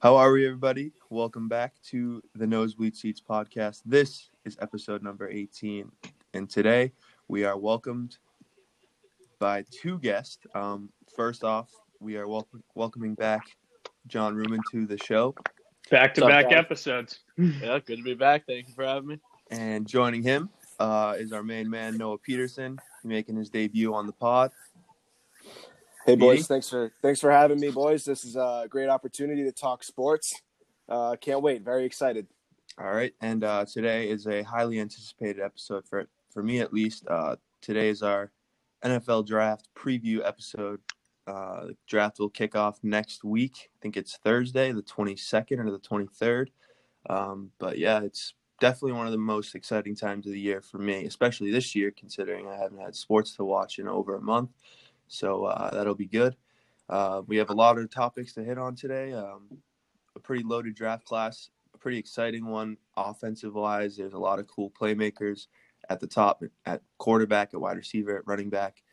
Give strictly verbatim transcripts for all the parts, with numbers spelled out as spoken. How are we, everybody? Welcome back to the Nosebleed Seats podcast. This is episode number eighteen, and today we are welcomed by two guests. Um, first off, we are wel- welcoming back John Ruman to the show. Back-to-back episodes. Yeah, good to be back. Thank you for having me. And joining him uh, is our main man, Noah Peterson, making his debut on the pod. Hey boys, thanks for thanks for having me, boys. This is a great opportunity to talk sports. Uh, can't wait. Very excited. All right, and uh, today is a highly anticipated episode for for me at least. Uh, today is our N F L draft preview episode. Uh, the draft will kick off next week. I think it's Thursday, the twenty-second or the twenty-third. Um, but yeah, it's definitely one of the most exciting times of the year for me, especially this year, considering I haven't had sports to watch in over a month. So uh, that'll be good. Uh, we have a lot of topics to hit on today. Um, a pretty loaded draft class, a pretty exciting one offensive-wise. There's a lot of cool playmakers at the top, at quarterback, at wide receiver, at running back.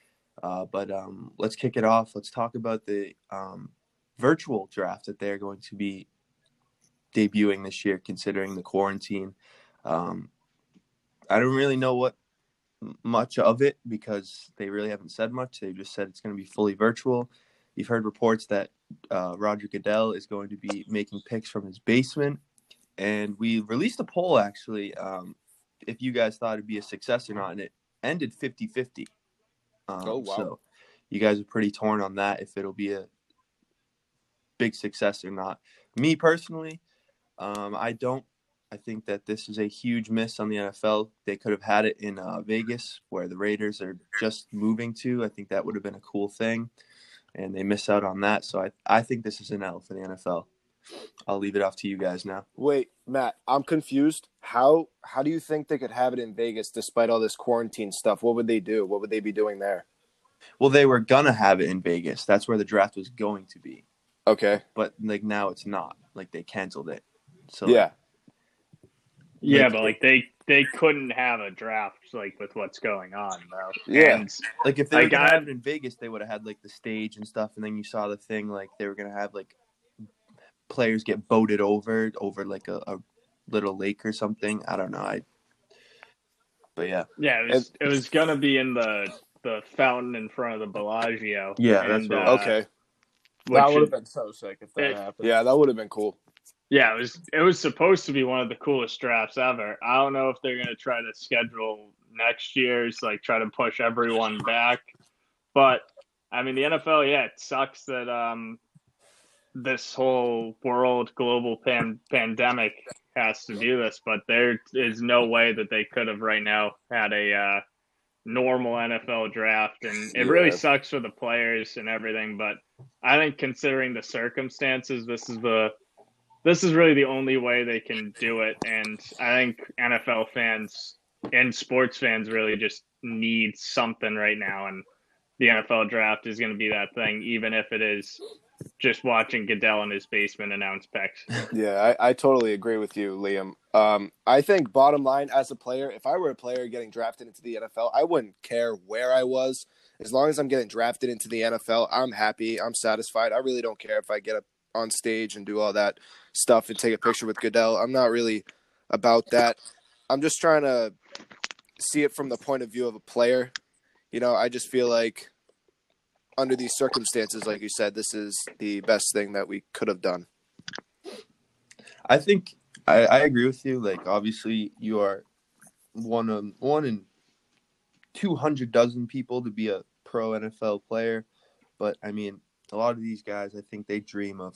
Uh, but um, let's kick it off. Let's talk about the um, virtual draft that they're going to be debuting this year, considering the quarantine. Um, I don't really know what much of it because they really haven't said much. They just said it's going to be fully virtual. You've heard reports that uh, Roger Goodell is going to be making picks from his basement. And we released a poll, actually, um, if you guys thought it'd be a success or not, and it ended fifty-fifty. Um, oh, wow. So you guys are pretty torn on that, if it'll be a big success or not. Me personally, um, I don't. I think that this is a huge miss on the N F L. They could have had it in uh, Vegas, where the Raiders are just moving to. I think that would have been a cool thing, and they miss out on that. So I, I think this is an L for the N F L. I'll leave it off to you guys now. Wait, Matt, I'm confused. How how do you think they could have it in Vegas despite all this quarantine stuff? What would they do? What would they be doing there? Well, they were going to have it in Vegas. That's where the draft was going to be. Okay. But like now it's not. Like they canceled it. So yeah. Yeah, but like they, they couldn't have a draft like with what's going on, bro. Yeah, and like if they were gonna have it in Vegas, they would have had like the stage and stuff, and then you saw the thing like they were gonna have like players get boated over over like a, a little lake or something. I don't know. I, but yeah, yeah, it was, it was gonna be in the the fountain in front of the Bellagio. Yeah, and, that's right. Uh, okay. That would have been so sick if that it, happened. Yeah, that would have been cool. Yeah, it was it was supposed to be one of the coolest drafts ever. I don't know if they're going to try to schedule next year's, like try to push everyone back. But, I mean, the N F L, yeah, it sucks that um, this whole world global pan- pandemic has to do this. But there is no way that they could have right now had a uh, normal N F L draft. And it really yeah. sucks for the players and everything. But I think considering the circumstances, this is the – This is really the only way they can do it, and I think N F L fans and sports fans really just need something right now, and the N F L draft is going to be that thing, even if it is just watching Goodell in his basement announce picks. Yeah, I, I totally agree with you, Liam. Um, I think bottom line, as a player, if I were a player getting drafted into the N F L, I wouldn't care where I was. As long as I'm getting drafted into the N F L, I'm happy, I'm satisfied. I really don't care if I get a on stage and do all that stuff and take a picture with Goodell. I'm not really about that. I'm just trying to see it from the point of view of a player. You know, I just feel like under these circumstances, like you said, this is the best thing that we could have done. I think I, I agree with you. Like, obviously you are one of one in two hundred dozen people to be a pro N F L player. But I mean, a lot of these guys, I think they dream of,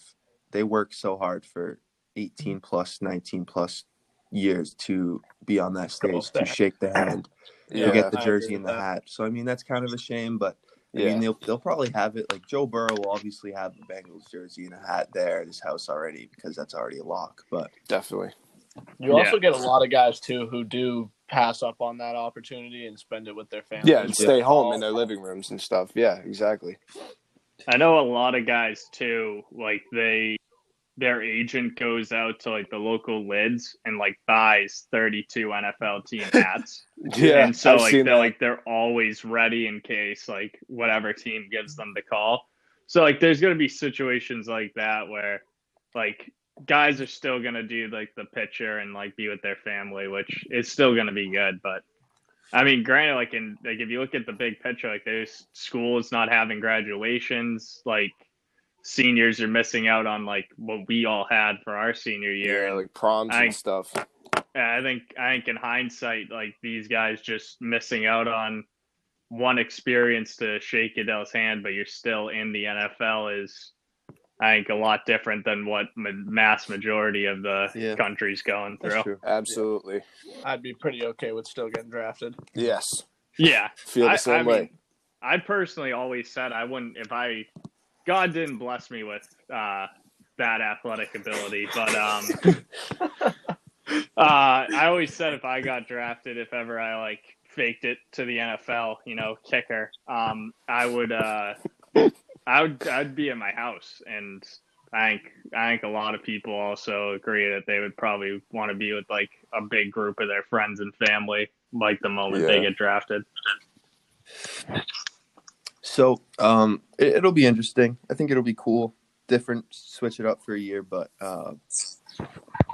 they work so hard for eighteen plus, nineteen plus years to be on that stage, to shake the hand, yeah, to get the jersey and the hat. So, I mean, that's kind of a shame, but I yeah. mean, they'll, they'll probably have it. Like Joe Burrow will obviously have the Bengals jersey and a hat there at his house already because that's already a lock. But definitely. You also yeah. get a lot of guys, too, who do pass up on that opportunity and spend it with their families. Yeah, and stay yeah. home in their living rooms and stuff. Yeah, exactly. I know a lot of guys too, like they, their agent goes out to like the local lids and like buys thirty-two N F L team hats. yeah. And so I've like, they're that. like, they're always ready in case like whatever team gives them the call. So like, there's going to be situations like that where like guys are still going to do like the pitcher and like be with their family, which is still going to be good. But I mean, granted, like in like if you look at the big picture, like there's schools not having graduations, like seniors are missing out on like what we all had for our senior year, yeah, like proms I, and stuff. I think I think in hindsight, like these guys just missing out on one experience to shake Adele's hand, but you're still in the N F L is, I think, a lot different than what ma- mass majority of the yeah. country's going through. That's true. Absolutely. Yeah. I'd be pretty okay with still getting drafted. Yes. Yeah. Feel the I, same I way. Mean, I personally always said I wouldn't, if I, God didn't bless me with uh, that athletic ability, but um, uh, I always said if I got drafted, if ever I like faked it to the N F L, you know, kicker, um, I would, uh, I would, I'd be in my house, and I think I think a lot of people also agree that they would probably want to be with like a big group of their friends and family, like the moment yeah. they get drafted. So um, it, it'll be interesting. I think it'll be cool, different, switch it up for a year. But uh,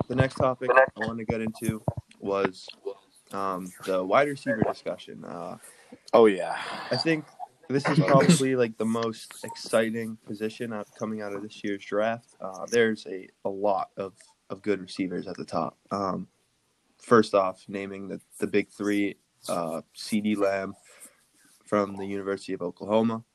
the next topic I wanted to get into was um, the wide receiver discussion. Uh, oh yeah, I think. This is probably like the most exciting position coming out of this year's draft. Uh, there's a, a lot of, of good receivers at the top. Um, first off, naming the, the big three, uh, CeeDee Lamb from the University of Oklahoma,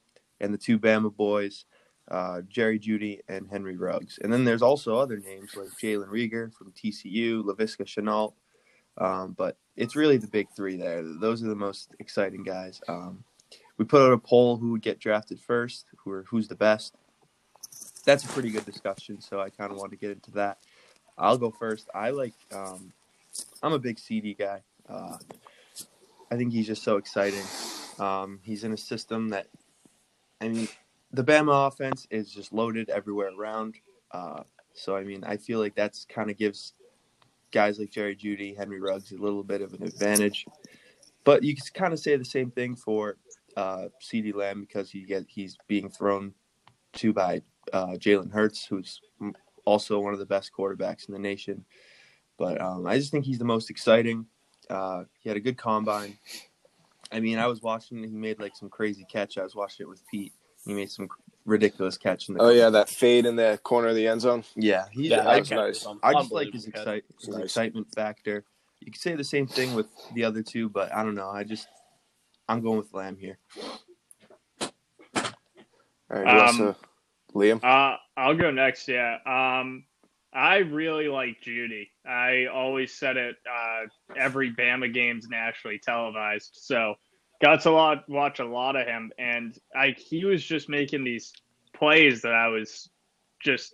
and the two Bama boys, uh, Jerry Jeudy and Henry Ruggs. And then there's also other names like Jalen Reagor from T C U, Laviska Shenault. Um, but it's really the big three there. Those are the most exciting guys. Um, We put out a poll who would get drafted first, who are, who's the best. That's a pretty good discussion, so I kind of want to get into that. I'll go first. I like um, – I'm a big C D guy. Uh, I think he's just so exciting. Um, he's in a system that – I mean, the Bama offense is just loaded everywhere around. Uh, so, I mean, I feel like that's kind of gives guys like Jerry Jeudy, Henry Ruggs a little bit of an advantage. But you can kind of say the same thing for – Uh, CeeDee Lamb, because he get, he's being thrown to by uh, Jalen Hurts, who's also one of the best quarterbacks in the nation. But um, I just think he's the most exciting. Uh, he had a good combine. I mean, I was watching. He made like some crazy catch. I was watching it with Pete. He made some ridiculous catch in the. Oh yeah, that fade in the corner of the end zone. Yeah, he, yeah, that was nice. I just like his, excite, his nice. excitement factor. You could say the same thing with the other two, but I don't know. I just. I'm going with Lamb here. All right, um, also, Liam. Uh, I'll go next. Yeah, um, I really like Jeudy. I always said it. Uh, every Bama game's nationally televised, so got to lot, watch a lot of him, and I he was just making these plays that I was just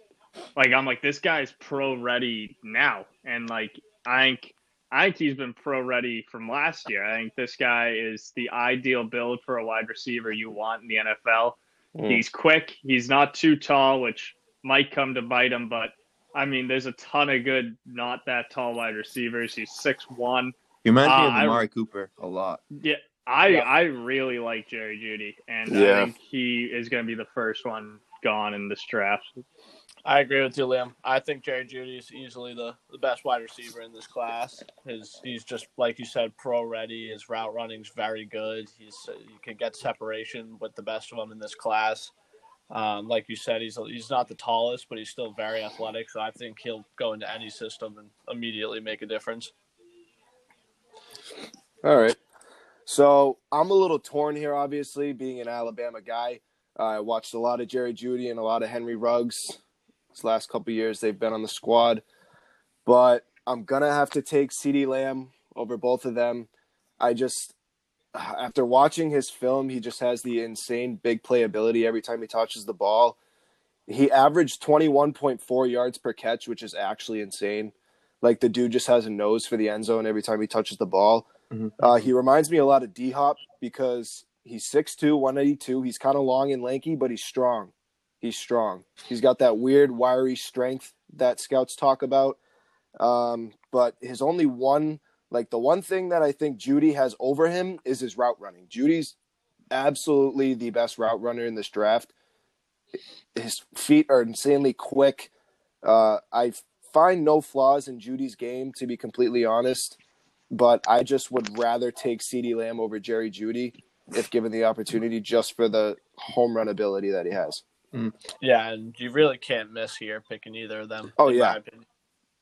like, I'm like, this guy's pro ready now, and like I think. I think he's been pro-ready from last year. I think this guy is the ideal build for a wide receiver you want in the N F L. Mm. He's quick. He's not too tall, which might come to bite him. But, I mean, there's a ton of good not-that-tall wide receivers. He's six one. You mentioned uh, Amari Cooper a lot. Yeah, I yeah. I really like Jerry Jeudy, and yeah. I think he is going to be the first one gone in this draft. I agree with you, Liam. I think Jerry Jeudy is easily the, the best wide receiver in this class. His He's just, like you said, pro-ready. His route running's very good. He's You can get separation with the best of them in this class. Um, like you said, he's he's not the tallest, but he's still very athletic, so I think he'll go into any system and immediately make a difference. All right. So I'm a little torn here, obviously, being an Alabama guy. Uh, I watched a lot of Jerry Jeudy and a lot of Henry Ruggs. Last couple of years they've been on the squad, but I'm gonna have to take CeeDee Lamb over both of them. I just, after watching his film, he just has the insane big play ability every time he touches the ball. He averaged twenty-one point four yards per catch, which is actually insane. Like, the dude just has a nose for the end zone every time he touches the ball. Mm-hmm. Uh, he reminds me a lot of D-Hop because he's six two, one eighty-two. He's kind of long and lanky, but he's strong. He's strong. He's got that weird, wiry strength that scouts talk about. Um, but his only one, like the one thing that I think Jeudy has over him is his route running. Judy's absolutely the best route runner in this draft. His feet are insanely quick. Uh, I find no flaws in Jeudy's game, to be completely honest, but I just would rather take CeeDee Lamb over Jerry Jeudy if given the opportunity, just for the home run ability that he has. Mm. Yeah, and you really can't miss here picking either of them. Oh, yeah.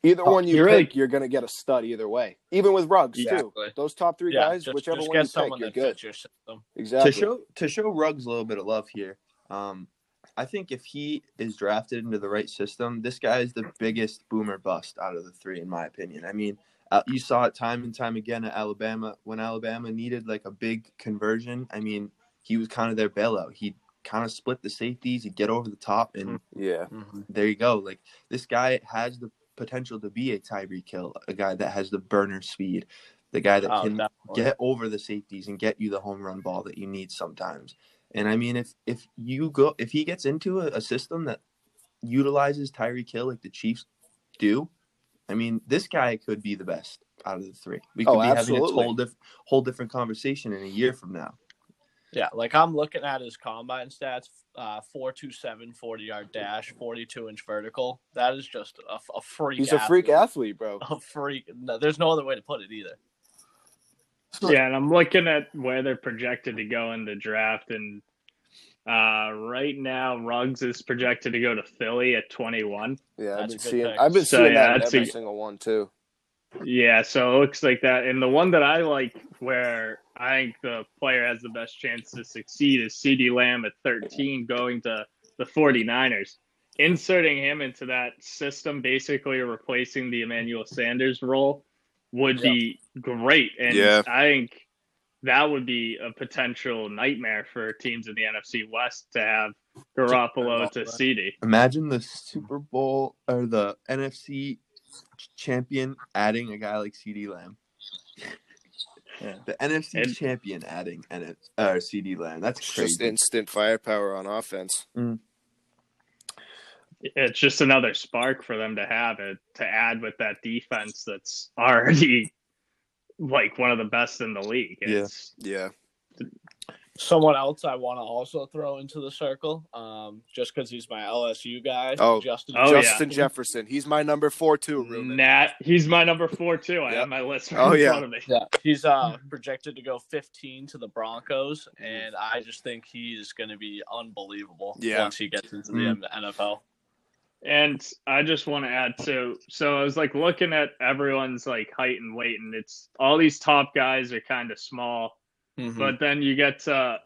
Either oh, one you pick, really... you're going to get a stud either way. Even with Ruggs, exactly. too. Those top three yeah, guys, just, whichever just one you pick, you're good. Your exactly. To show, to show Ruggs a little bit of love here, um, I think if he is drafted into the right system, this guy is the biggest boomer bust out of the three, in my opinion. I mean, uh, you saw it time and time again at Alabama. When Alabama needed, like, a big conversion, I mean, he was kind of their bailout. He kind of split the safeties. He'd get over the top, and yeah, there you go. Like, this guy has the potential to be a Tyreek Hill, a guy that has the burner speed, the guy that oh, can definitely. get over the safeties and get you the home run ball that you need sometimes. And I mean, if if you go, if he gets into a, a system that utilizes Tyreek Hill like the Chiefs do, I mean, this guy could be the best out of the three. We could oh, be absolutely. having a whole, diff- whole different conversation in a year from now. Yeah, like I'm looking at his combine stats, uh, four two seven, forty-yard dash, forty-two inch vertical. That is just a, a freak He's athlete. a freak athlete, bro. A freak. No, there's no other way to put it either. Yeah, and I'm looking at where they're projected to go in the draft, and uh, right now Ruggs is projected to go to Philly at twenty-one. Yeah, I've been seeing, I've been seeing that in every single one, too. Yeah, so it looks like that. And the one that I like where I think the player has the best chance to succeed is CeeDee Lamb at thirteen going to the 49ers. Inserting him into that system, basically replacing the Emmanuel Sanders role, would yeah. be great. And yeah. I think that would be a potential nightmare for teams in the N F C West to have Garoppolo to CeeDee. Imagine the Super Bowl or the N F C champion adding a guy like CeeDee Lamb. Yeah. The N F C and, champion adding N F C or CeeDee Lamb. That's crazy. Just instant firepower on offense. Mm. It's just another spark for them to have it to add with that defense that's already like one of the best in the league. It's, yeah. Yeah. Someone else I want to also throw into the circle, um, just because he's my L S U guy. Oh, Justin, oh, Justin yeah. Jefferson. He's my number four too, Ruben. Nat, he's my number four too. I yep. have my list right oh, in yeah. front of me. Yeah, he's uh, projected to go fifteen to the Broncos, and I just think he is going to be unbelievable yeah. once he gets into the mm. N F L. And I just want to add too. So I was like looking at everyone's like height and weight, and it's all these top guys are kind of small. Mm-hmm. But then you get uh,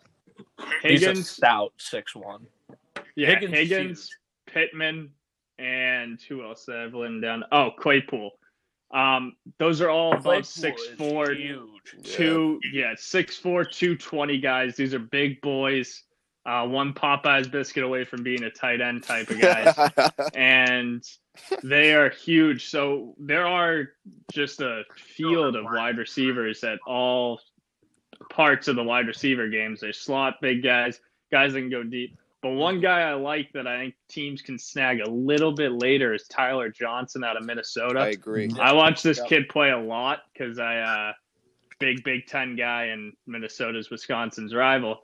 Higgins. He's a stout, six one. Yeah, Higgins, Higgins Pittman, and who else did I have laying down? Oh, Claypool. Um, those are all about six four, two, yeah, six four, two twenty guys. These are big boys. Uh, one Popeye's biscuit away from being a tight end type of guy. And they are huge. So there are just a field of wide receivers at all parts of the wide receiver games. They slot big guys, guys that can go deep. But one guy I like that I think teams can snag a little bit later is Tyler Johnson out of Minnesota. I agree. I watch this kid play a lot because I, uh, big, Big Ten guy and Minnesota's Wisconsin's rival.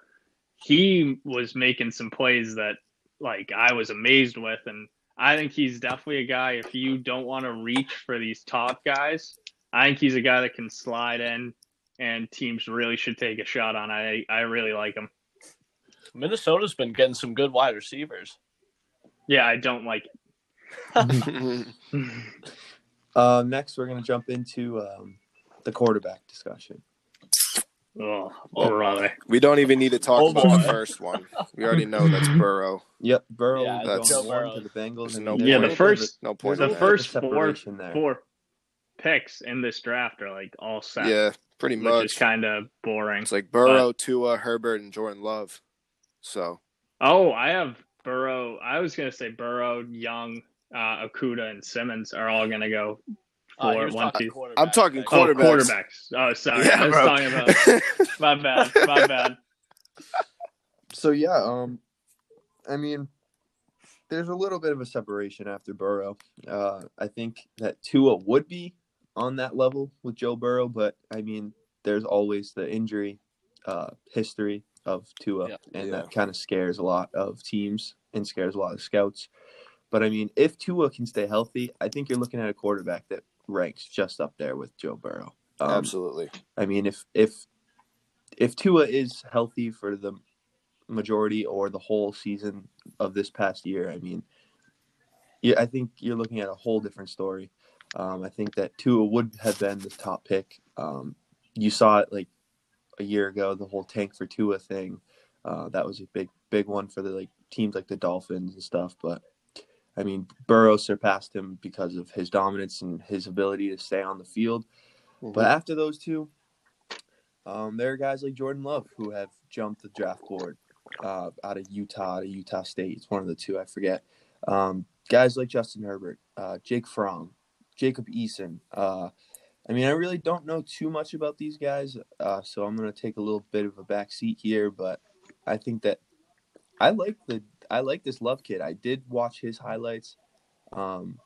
He was making some plays that like I was amazed with. And I think he's definitely a guy, if you don't want to reach for these top guys, I think he's a guy that can slide in and teams really should take a shot on. I I really like them. Minnesota's been getting some good wide receivers. Yeah, I don't like it. uh, next, we're going to jump into um, the quarterback discussion. Oh, brother. We don't even need to talk oh, about boy. the first one. We already know that's Burrow. Yep, Burrow. Yeah, that's Joe Burrow to the Bengals. No yeah, the first, no point the first four, four picks in this draft are like all set. Yeah. Pretty much. Which is kind of boring. It's like Burrow, but... Tua, Herbert, and Jordan Love. So. Oh, I have Burrow. I was going to say Burrow, Young, uh, Okuda, and Simmons are all going to go for uh, one, two. I'm talking right? quarterbacks. Oh, quarterbacks. Oh, sorry. Yeah, I was bro. talking about. My bad. My bad. So, yeah. um, I mean, there's a little bit of a separation after Burrow. Uh, I think that Tua would be on that level with Joe Burrow, but I mean, there's always the injury uh, history of Tua, yeah, and yeah. that kind of scares a lot of teams and scares a lot of scouts. But, I mean, if Tua can stay healthy, I think you're looking at a quarterback that ranks just up there with Joe Burrow. Um, Absolutely. I mean, if if if Tua is healthy for the majority or the whole season of this past year, I mean, yeah, I think you're looking at a whole different story. Um, I think that Tua would have been the top pick. Um, you saw it, like, a year ago, the whole tank for Tua thing. Uh, that was a big, big one for the like teams like the Dolphins and stuff. But, I mean, Burrow surpassed him because of his dominance and his ability to stay on the field. Mm-hmm. But after those two, um, there are guys like Jordan Love who have jumped the draft board uh, out of Utah to Utah State. It's one of the two, I forget. Um, guys like Justin Herbert, uh, Jake Fromm, Jacob Eason. Uh, I mean, I really don't know too much about these guys, uh, so I'm going to take a little bit of a back seat here. But I think that I like the I like this Love kid. I did watch his highlights. Um,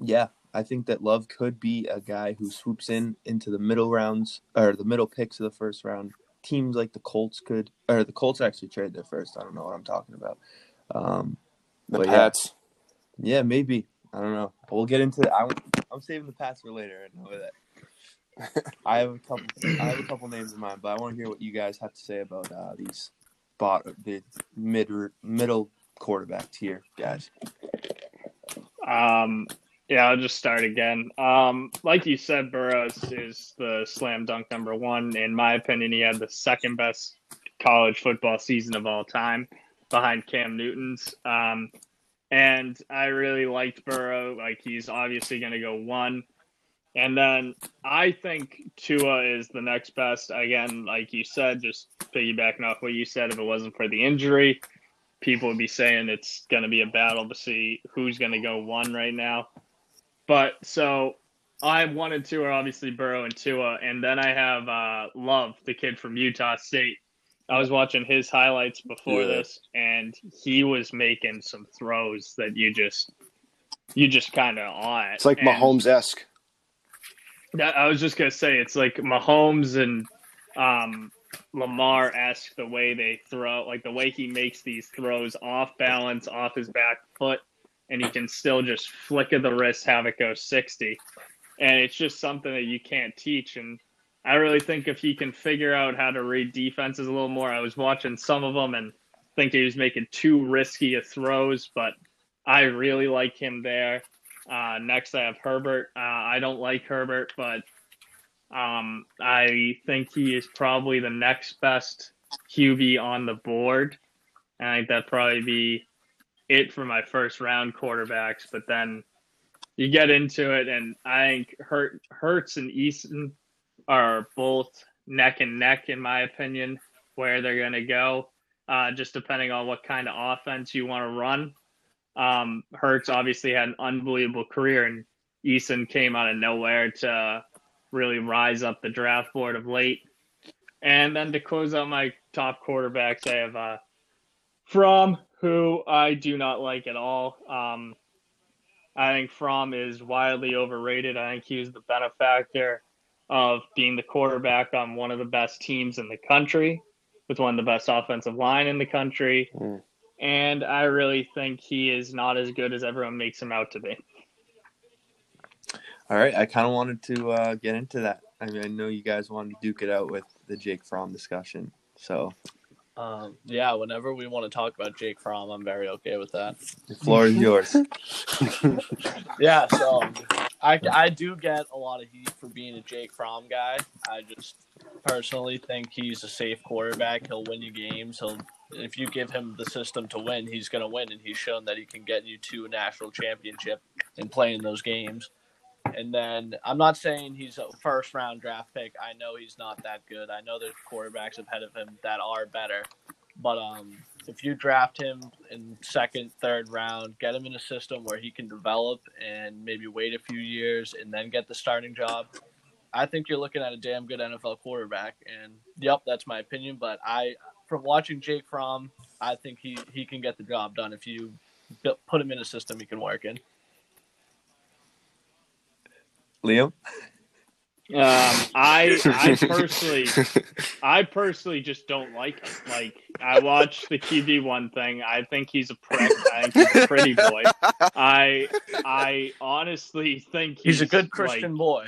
yeah, I think that Love could be a guy who swoops in into the middle rounds or the middle picks of the first round. Teams like the Colts could, or the Colts actually trade their first. I don't know what I'm talking about. Um, the Pats. Yeah, yeah, maybe. I don't know. We'll get into that. I, I'm saving the Pats for later. I know that. I have a couple. I have a couple names in mind, but I want to hear what you guys have to say about uh, these bot, the mid middle quarterback tier guys. Um. Yeah, I'll just start again. Um. Like you said, Burrow is the slam dunk number one. In my opinion, he had the second best college football season of all time, behind Cam Newton's. Um. And I really liked Burrow. Like, he's obviously going to go one. And then I think Tua is the next best. Again, like you said, just piggybacking off what you said, if it wasn't for the injury, people would be saying it's going to be a battle to see who's going to go one right now. But so I wanted Tua, obviously Burrow and Tua. And then I have uh, Love, the kid from Utah State. I was watching his highlights before yeah. this, and he was making some throws that you just, you just kind of awe at. It's like and Mahomes-esque. That, I was just going to say, it's like Mahomes and um, Lamar-esque, the way they throw, like the way he makes these throws off balance, off his back foot, and he can still just flick of the wrist, have it go sixty. And it's just something that you can't teach, and I really think if he can figure out how to read defenses a little more, I was watching some of them and think he was making too risky of throws, but I really like him there. Uh, next, I have Herbert. Uh, I don't like Herbert, but um, I think he is probably the next best Q B on the board. I think that'd probably be it for my first round quarterbacks, but then you get into it, and I think Hurt, Hurts and Easton are both neck and neck, in my opinion, where they're going to go, uh, just depending on what kind of offense you want to run. Um, Hurts obviously had an unbelievable career, and Eason came out of nowhere to really rise up the draft board of late. And then to close out my top quarterbacks, I have uh, Fromm, who I do not like at all. Um, I think Fromm is wildly overrated. I think he was the benefactor of being the quarterback on one of the best teams in the country with one of the best offensive line in the country. Mm. And I really think he is not as good as everyone makes him out to be. All right. I kind of wanted to uh, get into that. I mean, I know you guys wanted to duke it out with the Jake Fromm discussion. So um, yeah, whenever we want to talk about Jake Fromm, I'm very okay with that. The floor is yours. Yeah. So I, I do get a lot of heat for being a Jake Fromm guy. I just personally think he's a safe quarterback. He'll win you games. He'll, if you give him the system to win, he's going to win, and he's shown that he can get you to a national championship and play in those games. And then I'm not saying he's a first-round draft pick. I know he's not that good. I know there's quarterbacks ahead of him that are better. But um, if you draft him in second, third round, get him in a system where he can develop and maybe wait a few years and then get the starting job, I think you're looking at a damn good N F L quarterback. And, yep, that's my opinion. But I, from watching Jake Fromm, I think he, he can get the job done. If you put him in a system he can work in. Liam? Um, I I personally I personally just don't like him. Like, I watched the Q B one thing. I think he's a prick. I think he's a pretty boy. I I honestly think he's, he's a good Christian like, boy.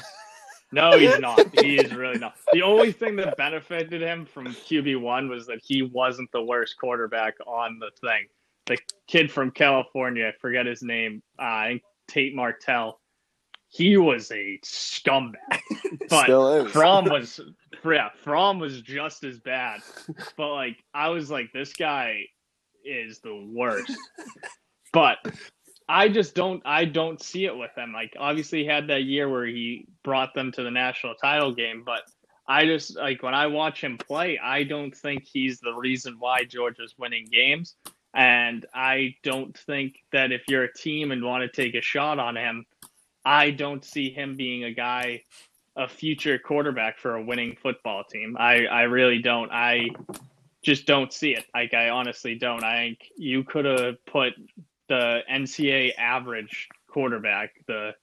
No, he's not. He is really not. The only thing that benefited him from Q B one was that he wasn't the worst quarterback on the thing. The kid from California, I forget his name. Uh, I think Tate Martell. He was a scumbag, but Fromm was, yeah, Fromm was just as bad. But like, I was like, this guy is the worst. But I just don't, I don't see it with him. Like, obviously, he had that year where he brought them to the national title game. But I just like when I watch him play, I don't think he's the reason why Georgia's winning games. And I don't think that if you're a team and want to take a shot on him, I don't see him being a guy, a future quarterback for a winning football team. I, I really don't. I just don't see it. Like, I honestly don't. I think you could have put the N C double A average quarterback, the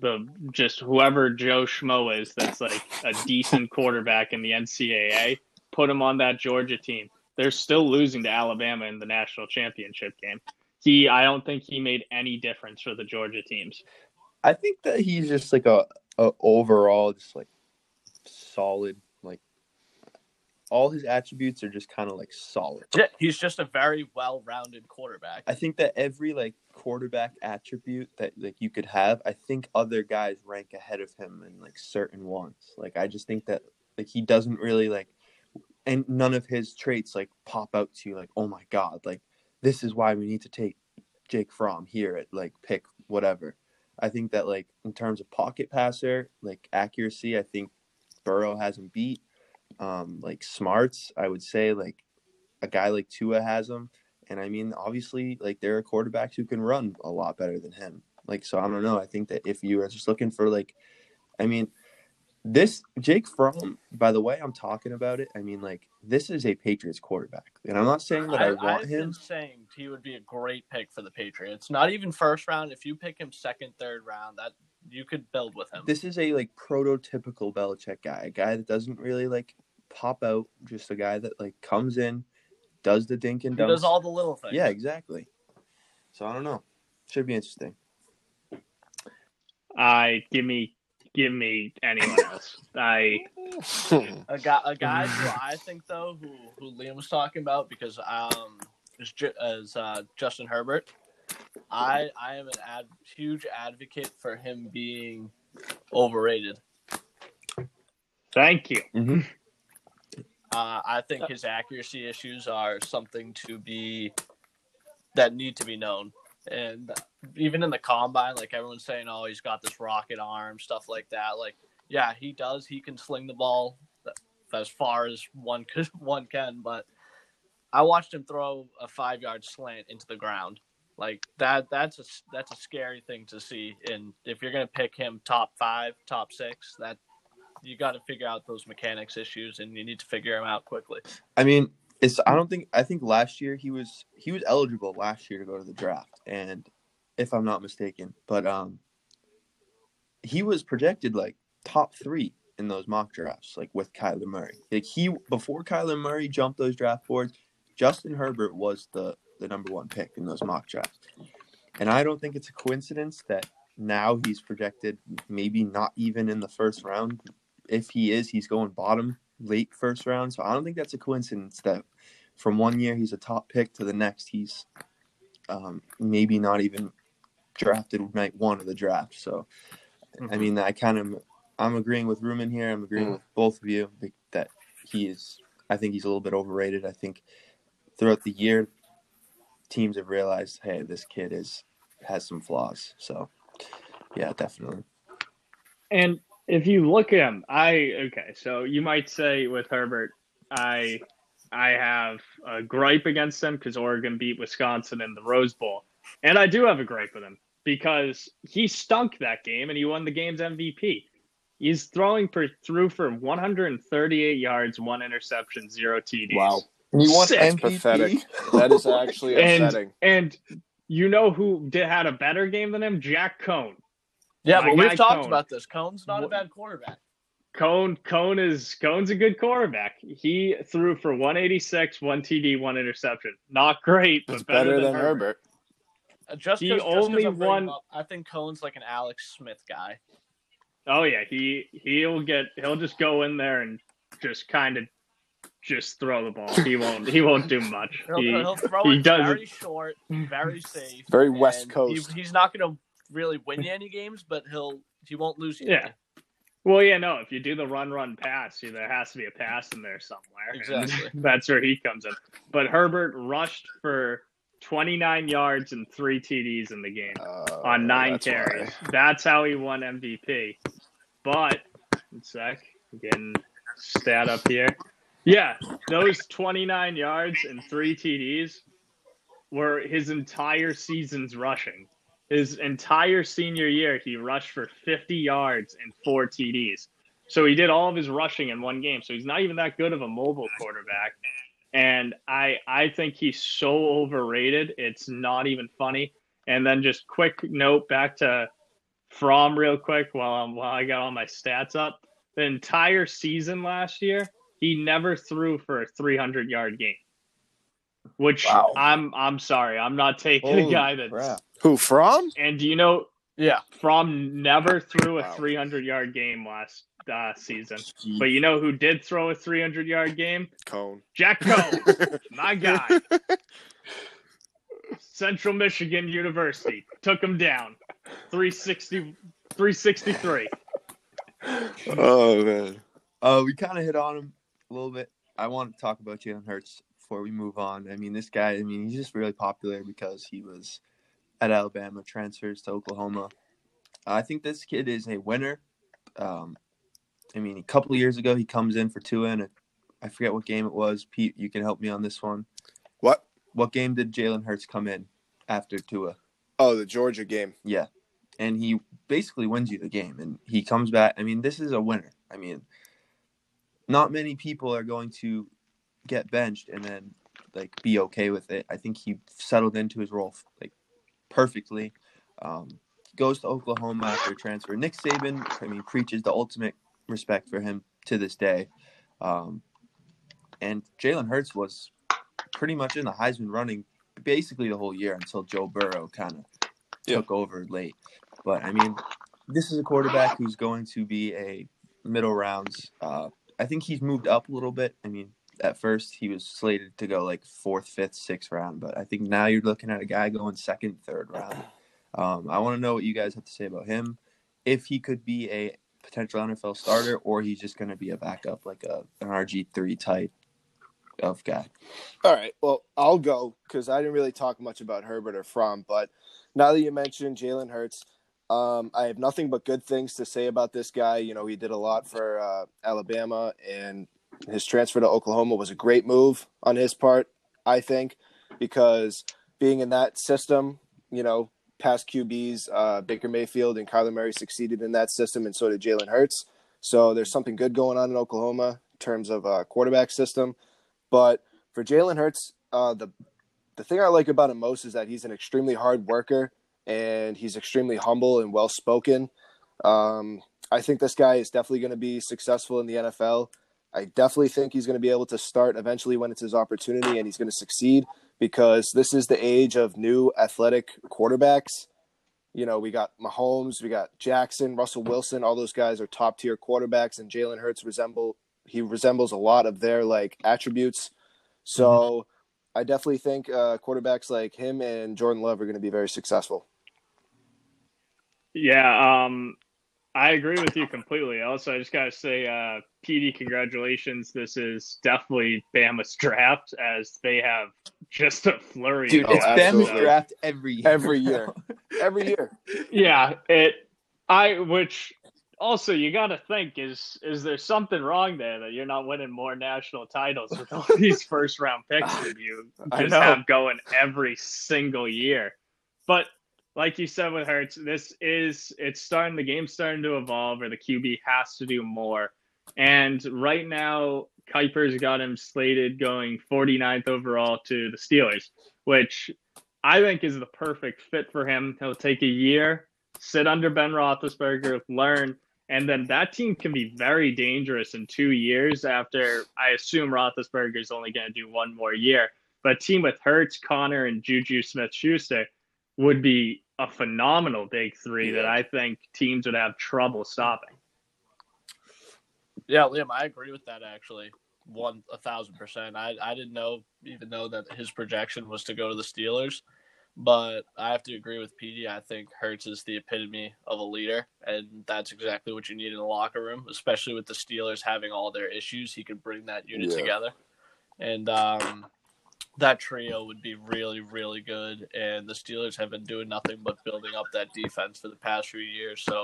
the just whoever Joe Schmo is that's like a decent quarterback in the N C double A, put him on that Georgia team. They're still losing to Alabama in the national championship game. He, I don't think he made any difference for the Georgia teams. I think that he's just like a, a overall just like solid, like all his attributes are just kind of like solid. Yeah, he's just a very well-rounded quarterback. I think that every like quarterback attribute that like you could have, I think other guys rank ahead of him in like certain ones. Like, I just think that like he doesn't really like, and none of his traits like pop out to you like, oh my God, like this is why we need to take Jake Fromm here at like pick whatever. I think that, like, in terms of pocket passer, like, accuracy, I think Burrow has him beat. Um, like, smarts, I would say, like, a guy like Tua has him. And, I mean, obviously, like, there are quarterbacks who can run a lot better than him. Like, so, I don't know. I think that if you are just looking for, like, I mean, this Jake Fromm, by the way, I'm talking about it. I mean, like, this is a Patriots quarterback. And I'm not saying that I, I want I've him. I've been saying he would be a great pick for the Patriots. Not even first round. If you pick him second, third round, that you could build with him. This is a, like, prototypical Belichick guy. A guy that doesn't really, like, pop out. Just a guy that, like, comes in, does the dink and dumps. He does all the little things. Yeah, exactly. So, I don't know. Should be interesting. I give me... Give me anyone else. I a guy, a guy who I think though, who, who Liam was talking about, because um, is, is uh, Justin Herbert. I I am an ad, huge advocate for him being overrated. Thank you. Mm-hmm. Uh, I think his accuracy issues are something to be that need to be known. And even in the combine, like everyone's saying, oh, he's got this rocket arm, stuff like that. Like, yeah, he does. He can sling the ball as far as one could, one can. But I watched him throw a five-yard slant into the ground. Like that. That's a that's a scary thing to see. And if you're gonna pick him top five, top six, that you got to figure out those mechanics issues, and you need to figure them out quickly. I mean. It's, I don't think I think last year he was he was eligible last year to go to the draft, and if I'm not mistaken, but um, he was projected like top three in those mock drafts, like with Kyler Murray. Like he before Kyler Murray jumped those draft boards, Justin Herbert was the, the number one pick in those mock drafts, and I don't think it's a coincidence that now he's projected maybe not even in the first round. If he is, he's going bottom. Late first round, so I don't think that's a coincidence that from one year he's a top pick to the next he's um, maybe not even drafted night one of the draft. So, mm-hmm. I mean, I kind of I'm agreeing with Ruman here. I'm agreeing mm. with both of you that he is. I think he's a little bit overrated. I think throughout the year, teams have realized, hey, this kid is has some flaws. So, yeah, definitely. And. If you look at him, I okay. So you might say with Herbert, I I have a gripe against him because Oregon beat Wisconsin in the Rose Bowl, and I do have a gripe with him because he stunk that game and he won the game's M V P. He's throwing per, through for one hundred thirty-eight yards, one interception, zero T Ds. Wow, you want that's pathetic. That is actually upsetting. And, and you know who did, had a better game than him? Jack Coan. Yeah, My but we've talked Coan. about this. Coan's not what? a bad quarterback. Coan, Coan is Coan's a good quarterback. He threw for one eighty-six, one T D, one interception. Not great, but better, better than, than Herbert. Herbert. Just he only won. Up, I think Coan's like an Alex Smith guy. Oh yeah, he he'll get he'll just go in there and just kind of just throw the ball. He won't he won't do much. he'll, he, he'll throw he it does. very short, very safe, very West Coast. He, he's not going to really win you any games, but he'll he won't lose you. Yeah. Well, yeah, no, if you do the run, run, pass, you, there has to be a pass in there somewhere. Exactly. That's where he comes in. But Herbert rushed for twenty-nine yards and three T Ds in the game uh, on nine that's carries. Why. That's how he won M V P. But, one sec, getting stat up here. Yeah, those twenty-nine yards and three T Ds were his entire season's rushing. His entire senior year, he rushed for fifty yards and four T Ds. So he did all of his rushing in one game. So he's not even that good of a mobile quarterback. And I I think he's so overrated. It's not even funny. And then just quick note back to Fromm real quick while, I'm, while I got all my stats up. The entire season last year, he never threw for a three hundred-yard game. Which wow. I'm I'm sorry, I'm not taking Holy a guy that's crap. Who Fromm? And do you know? Yeah, Fromm never threw a three hundred-yard wow. game last uh, season. Jeez. But you know who did throw a three hundred-yard game? Coan. Jack Coan, my guy. Central Michigan University took him down, three sixty, three sixty-three. Oh man, uh, we kind of hit on him a little bit. I want to talk about Jalen Hurts before we move on. I mean, this guy. I mean, he's just really popular because he was at Alabama, transfers to Oklahoma. I think this kid is a winner. Um, I mean, a couple of years ago, he comes in for Tua, and a, I forget what game it was. Pete, you can help me on this one. What? What game did Jalen Hurts come in after Tua? Oh, the Georgia game. Yeah, and he basically wins you the game, and he comes back. I mean, this is a winner. I mean, not many people are going to get benched and then, like, be okay with it. I think he settled into his role, like, perfectly. Um, goes to Oklahoma after transfer. Nick Saban, I mean, preaches the ultimate respect for him to this day. Um, and Jalen Hurts was pretty much in the Heisman running basically the whole year until Joe Burrow kind of yeah. took over late. But, I mean, this is a quarterback who's going to be a middle rounds. Uh, I think he's moved up a little bit. I mean, at first, he was slated to go like fourth, fifth, sixth round. But I think now you're looking at a guy going second, third round. Um, I want to know what you guys have to say about him. If he could be a potential N F L starter or he's just going to be a backup, like a, an R G three type of guy. All right. Well, I'll go because I didn't really talk much about Herbert or Fromm. But now that you mentioned Jalen Hurts, um, I have nothing but good things to say about this guy. You know, he did a lot for uh, Alabama and – his transfer to Oklahoma was a great move on his part, I think, because being in that system, you know, past Q Bs, uh, Baker Mayfield and Kyler Murray succeeded in that system, and so did Jalen Hurts. So there's something good going on in Oklahoma in terms of uh, quarterback system. But for Jalen Hurts, uh, the the thing I like about him most is that he's an extremely hard worker, and he's extremely humble and well-spoken. Um, I think this guy is definitely going to be successful in the N F L. I definitely think he's going to be able to start eventually when it's his opportunity, and he's going to succeed because this is the age of new athletic quarterbacks. You know, we got Mahomes, we got Jackson, Russell Wilson. All those guys are top tier quarterbacks, and Jalen Hurts resemble he resembles a lot of their like attributes. So I definitely think uh, quarterbacks like him and Jordan Love are going to be very successful. Yeah. Um, I agree with you completely. Also, I just got to say, uh, P D, congratulations. This is definitely Bama's draft as they have just a flurry. Dude, it's Bama's draft every year. Every year. every year. Yeah. It. I. Which also you got to think is, is there something wrong there that you're not winning more national titles with all these first round picks that you just have going every single year? But like you said with Hurts, this is it's starting the game's starting to evolve, or the Q B has to do more. And right now, Kuiper's got him slated going forty-ninth overall to the Steelers, which I think is the perfect fit for him. He'll take a year, sit under Ben Roethlisberger, learn, And then that team can be very dangerous in two years after, I assume, Roethlisberger is only going to do one more year. But a team with Hurts, Connor, and Juju Smith-Schuster would be a phenomenal big three that I think teams would have trouble stopping. Yeah, Liam, I agree with that, actually, one a thousand percent. I, I didn't know, even though that his projection was to go to the Steelers. But I have to agree with P D. I think Hurts is the epitome of a leader, and that's exactly what you need in the locker room, especially with the Steelers having all their issues. He could bring that unit yeah. together. And um, that trio would be really, really good. And the Steelers have been doing nothing but building up that defense for the past few years. So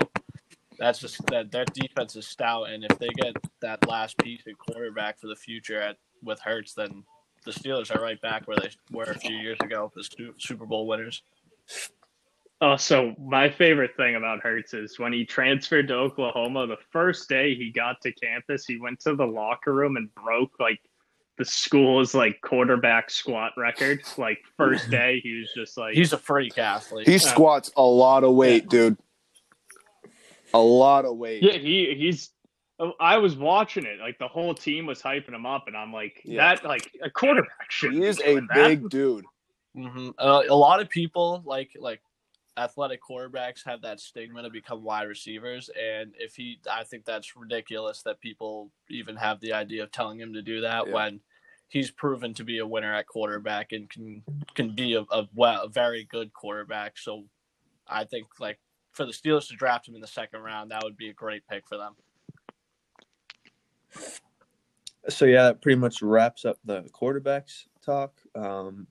that's just that that defense is stout. And if they get that last piece at quarterback for the future at with Hurts, then – the Steelers are right back where they were a few years ago, the Super Bowl winners. Also, my favorite thing about Hurts is when he transferred to Oklahoma, the first day he got to campus, he went to the locker room and broke like the school's like quarterback squat record. Like first day, he was just like, he's a freak athlete. He squats a lot of weight, yeah. dude. A lot of weight. Yeah, he he's. I was watching it. Like, the whole team was hyping him up, and I'm like, yeah. that, like, a quarterback should He is be doing a that. Big dude. Mm-hmm. Uh, a lot of people, like, like athletic quarterbacks have that stigma to become wide receivers, and if he – I think that's ridiculous that people even have the idea of telling him to do that yeah. when he's proven to be a winner at quarterback and can can be a, a, a very good quarterback. So I think, like, for the Steelers to draft him in the second round, that would be a great pick for them. So, yeah, that pretty much wraps up the quarterbacks talk. Um,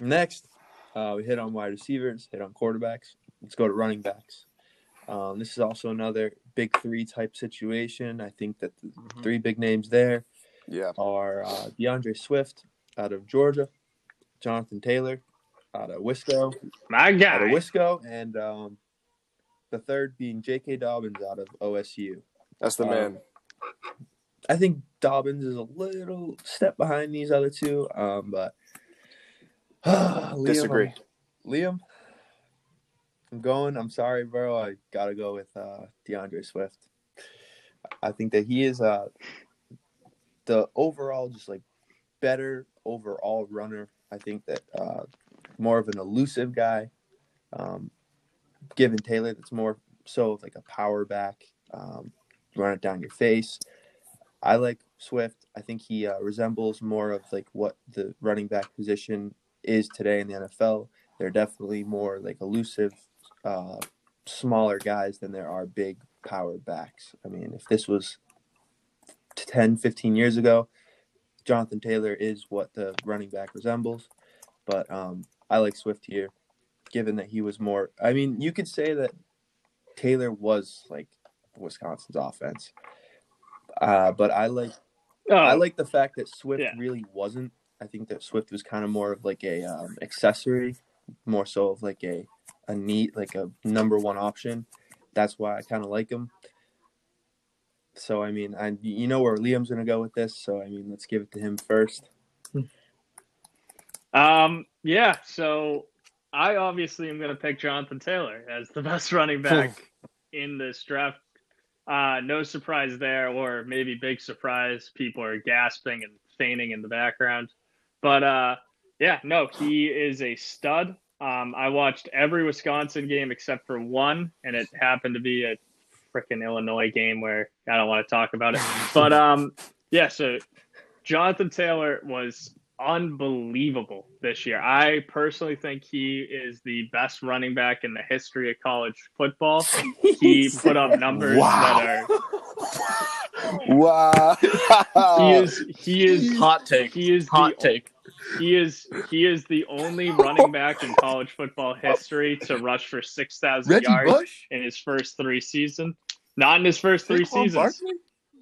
next, uh, we hit on wide receivers, hit on quarterbacks. Let's go to running backs. Um, this is also another big three type situation. I think that the mm-hmm. three big names there yeah. are uh, DeAndre Swift out of Georgia, Jonathan Taylor out of Wisco, my guy out of Wisco, and um, the third being J K. Dobbins out of O S U. That's the um, man. I think Dobbins is a little step behind these other two, um, but uh, Liam, disagree. I'm, Liam, I'm going. I'm sorry, bro. I gotta go with uh, DeAndre Swift. I think that he is uh, the overall just like better overall runner. I think that uh, more of an elusive guy. Um, given Taylor, that's more so of like a power back. Um, run it down your face. I like Swift. I think he uh, resembles more of like what the running back position is today in the N F L. They're definitely more like elusive, uh, smaller guys than there are big power backs. I mean, if this was ten, fifteen years ago, Jonathan Taylor is what the running back resembles. But um, I like Swift here, given that he was more – I mean, you could say that Taylor was like Wisconsin's offense. Uh, but I like oh, I like the fact that Swift yeah. really wasn't. I think that Swift was kind of more of like a um, accessory, more so of like a, a neat, like a number one option. That's why I kind of like him. So, I mean, I you know where Liam's going to go with this. So, I mean, let's give it to him first. Um. Yeah, so I obviously am going to pick Jonathan Taylor as the best running back in this draft. Uh, no surprise there, or maybe big surprise. People are gasping and fainting in the background. But, uh, yeah, no, he is a stud. Um, I watched every Wisconsin game except for one, and it happened to be a freaking Illinois game where I don't want to talk about it. But, um, yeah, so Jonathan Taylor was unbelievable this year. I personally think he is the best running back in the history of college football. He put up numbers wow. that are wow. He is he is hot take. He is hot the, take. He is he is the only running back in college football history to rush for six thousand yards Bush? in his first three seasons. Not in his first three seasons. Barkley?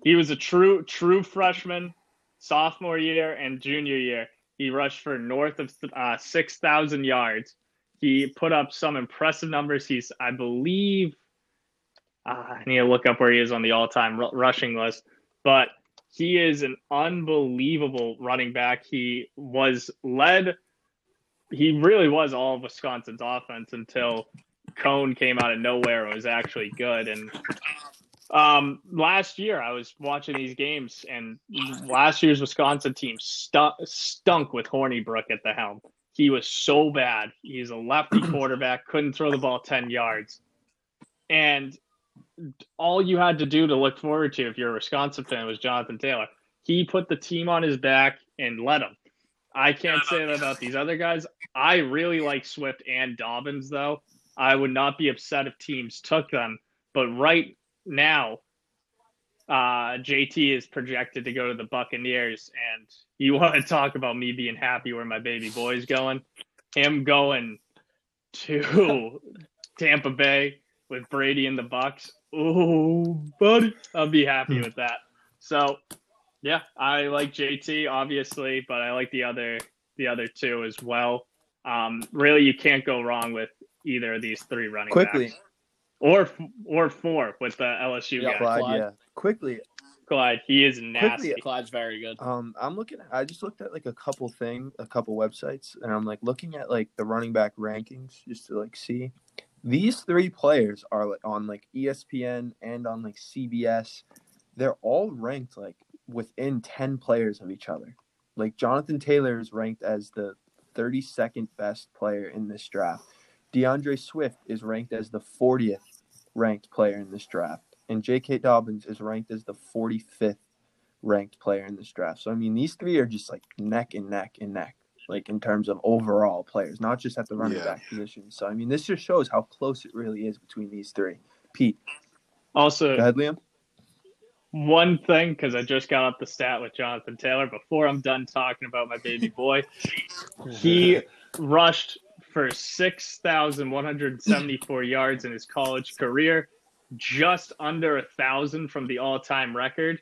He was a true true freshman. Sophomore year and junior year, he rushed for north of uh, six thousand yards. He put up some impressive numbers. He's, I believe, uh, I need to look up where he is on the all-time r- rushing list, but he is an unbelievable running back. He was led, he really was all of Wisconsin's offense until Coan came out of nowhere and was actually good. And Um, last year I was watching these games, and last year's Wisconsin team stunk, stunk with Hornibrook at the helm. He was so bad. He's a lefty quarterback, couldn't throw the ball ten yards. And all you had to do to look forward to if you're a Wisconsin fan was Jonathan Taylor. He put the team on his back and led them. I can't say that about these other guys. I really like Swift and Dobbins, though. I would not be upset if teams took them. But right now, uh, J T is projected to go to the Buccaneers, and you want to talk about me being happy where my baby boy's going. Him going to Tampa Bay with Brady and the Bucs. Oh, buddy, I'll be happy with that. So, yeah, I like J T, obviously, but I like the other the other two as well. Um, really, you can't go wrong with either of these three running Quickly. backs. Or or four with the L S U yeah, guy. Clyde, Clyde. Yeah. Quickly. Clyde, he is nasty. Quickly. Clyde's very good. Um, I'm looking – I just looked at, like, a couple things, a couple websites, and I'm, like, looking at, like, the running back rankings just to, like, see. These three players are like, on, like, E S P N and on, like, C B S. They're all ranked, like, within ten players of each other. Like, Jonathan Taylor is ranked as the thirty-second best player in this draft. DeAndre Swift is ranked as the fortieth ranked player in this draft. And J K. Dobbins is ranked as the forty-fifth ranked player in this draft. So, I mean, these three are just, like, neck and neck and neck, like, in terms of overall players, not just at the running yeah. back position. So, I mean, this just shows how close it really is between these three. Pete. Also, go ahead, Liam. One thing, because I just got up the stat with Jonathan Taylor, before I'm done talking about my baby boy, he rushed for six thousand one hundred seventy-four yards in his college career, just under one thousand from the all-time record.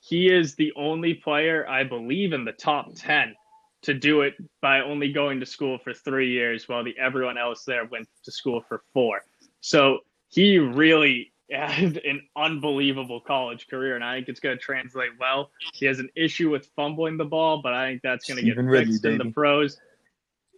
He is the only player, I believe, in the top ten to do it by only going to school for three years while the everyone else there went to school for four. So he really had an unbelievable college career, and I think it's going to translate well. He has an issue with fumbling the ball, but I think that's going to get fixed in the pros.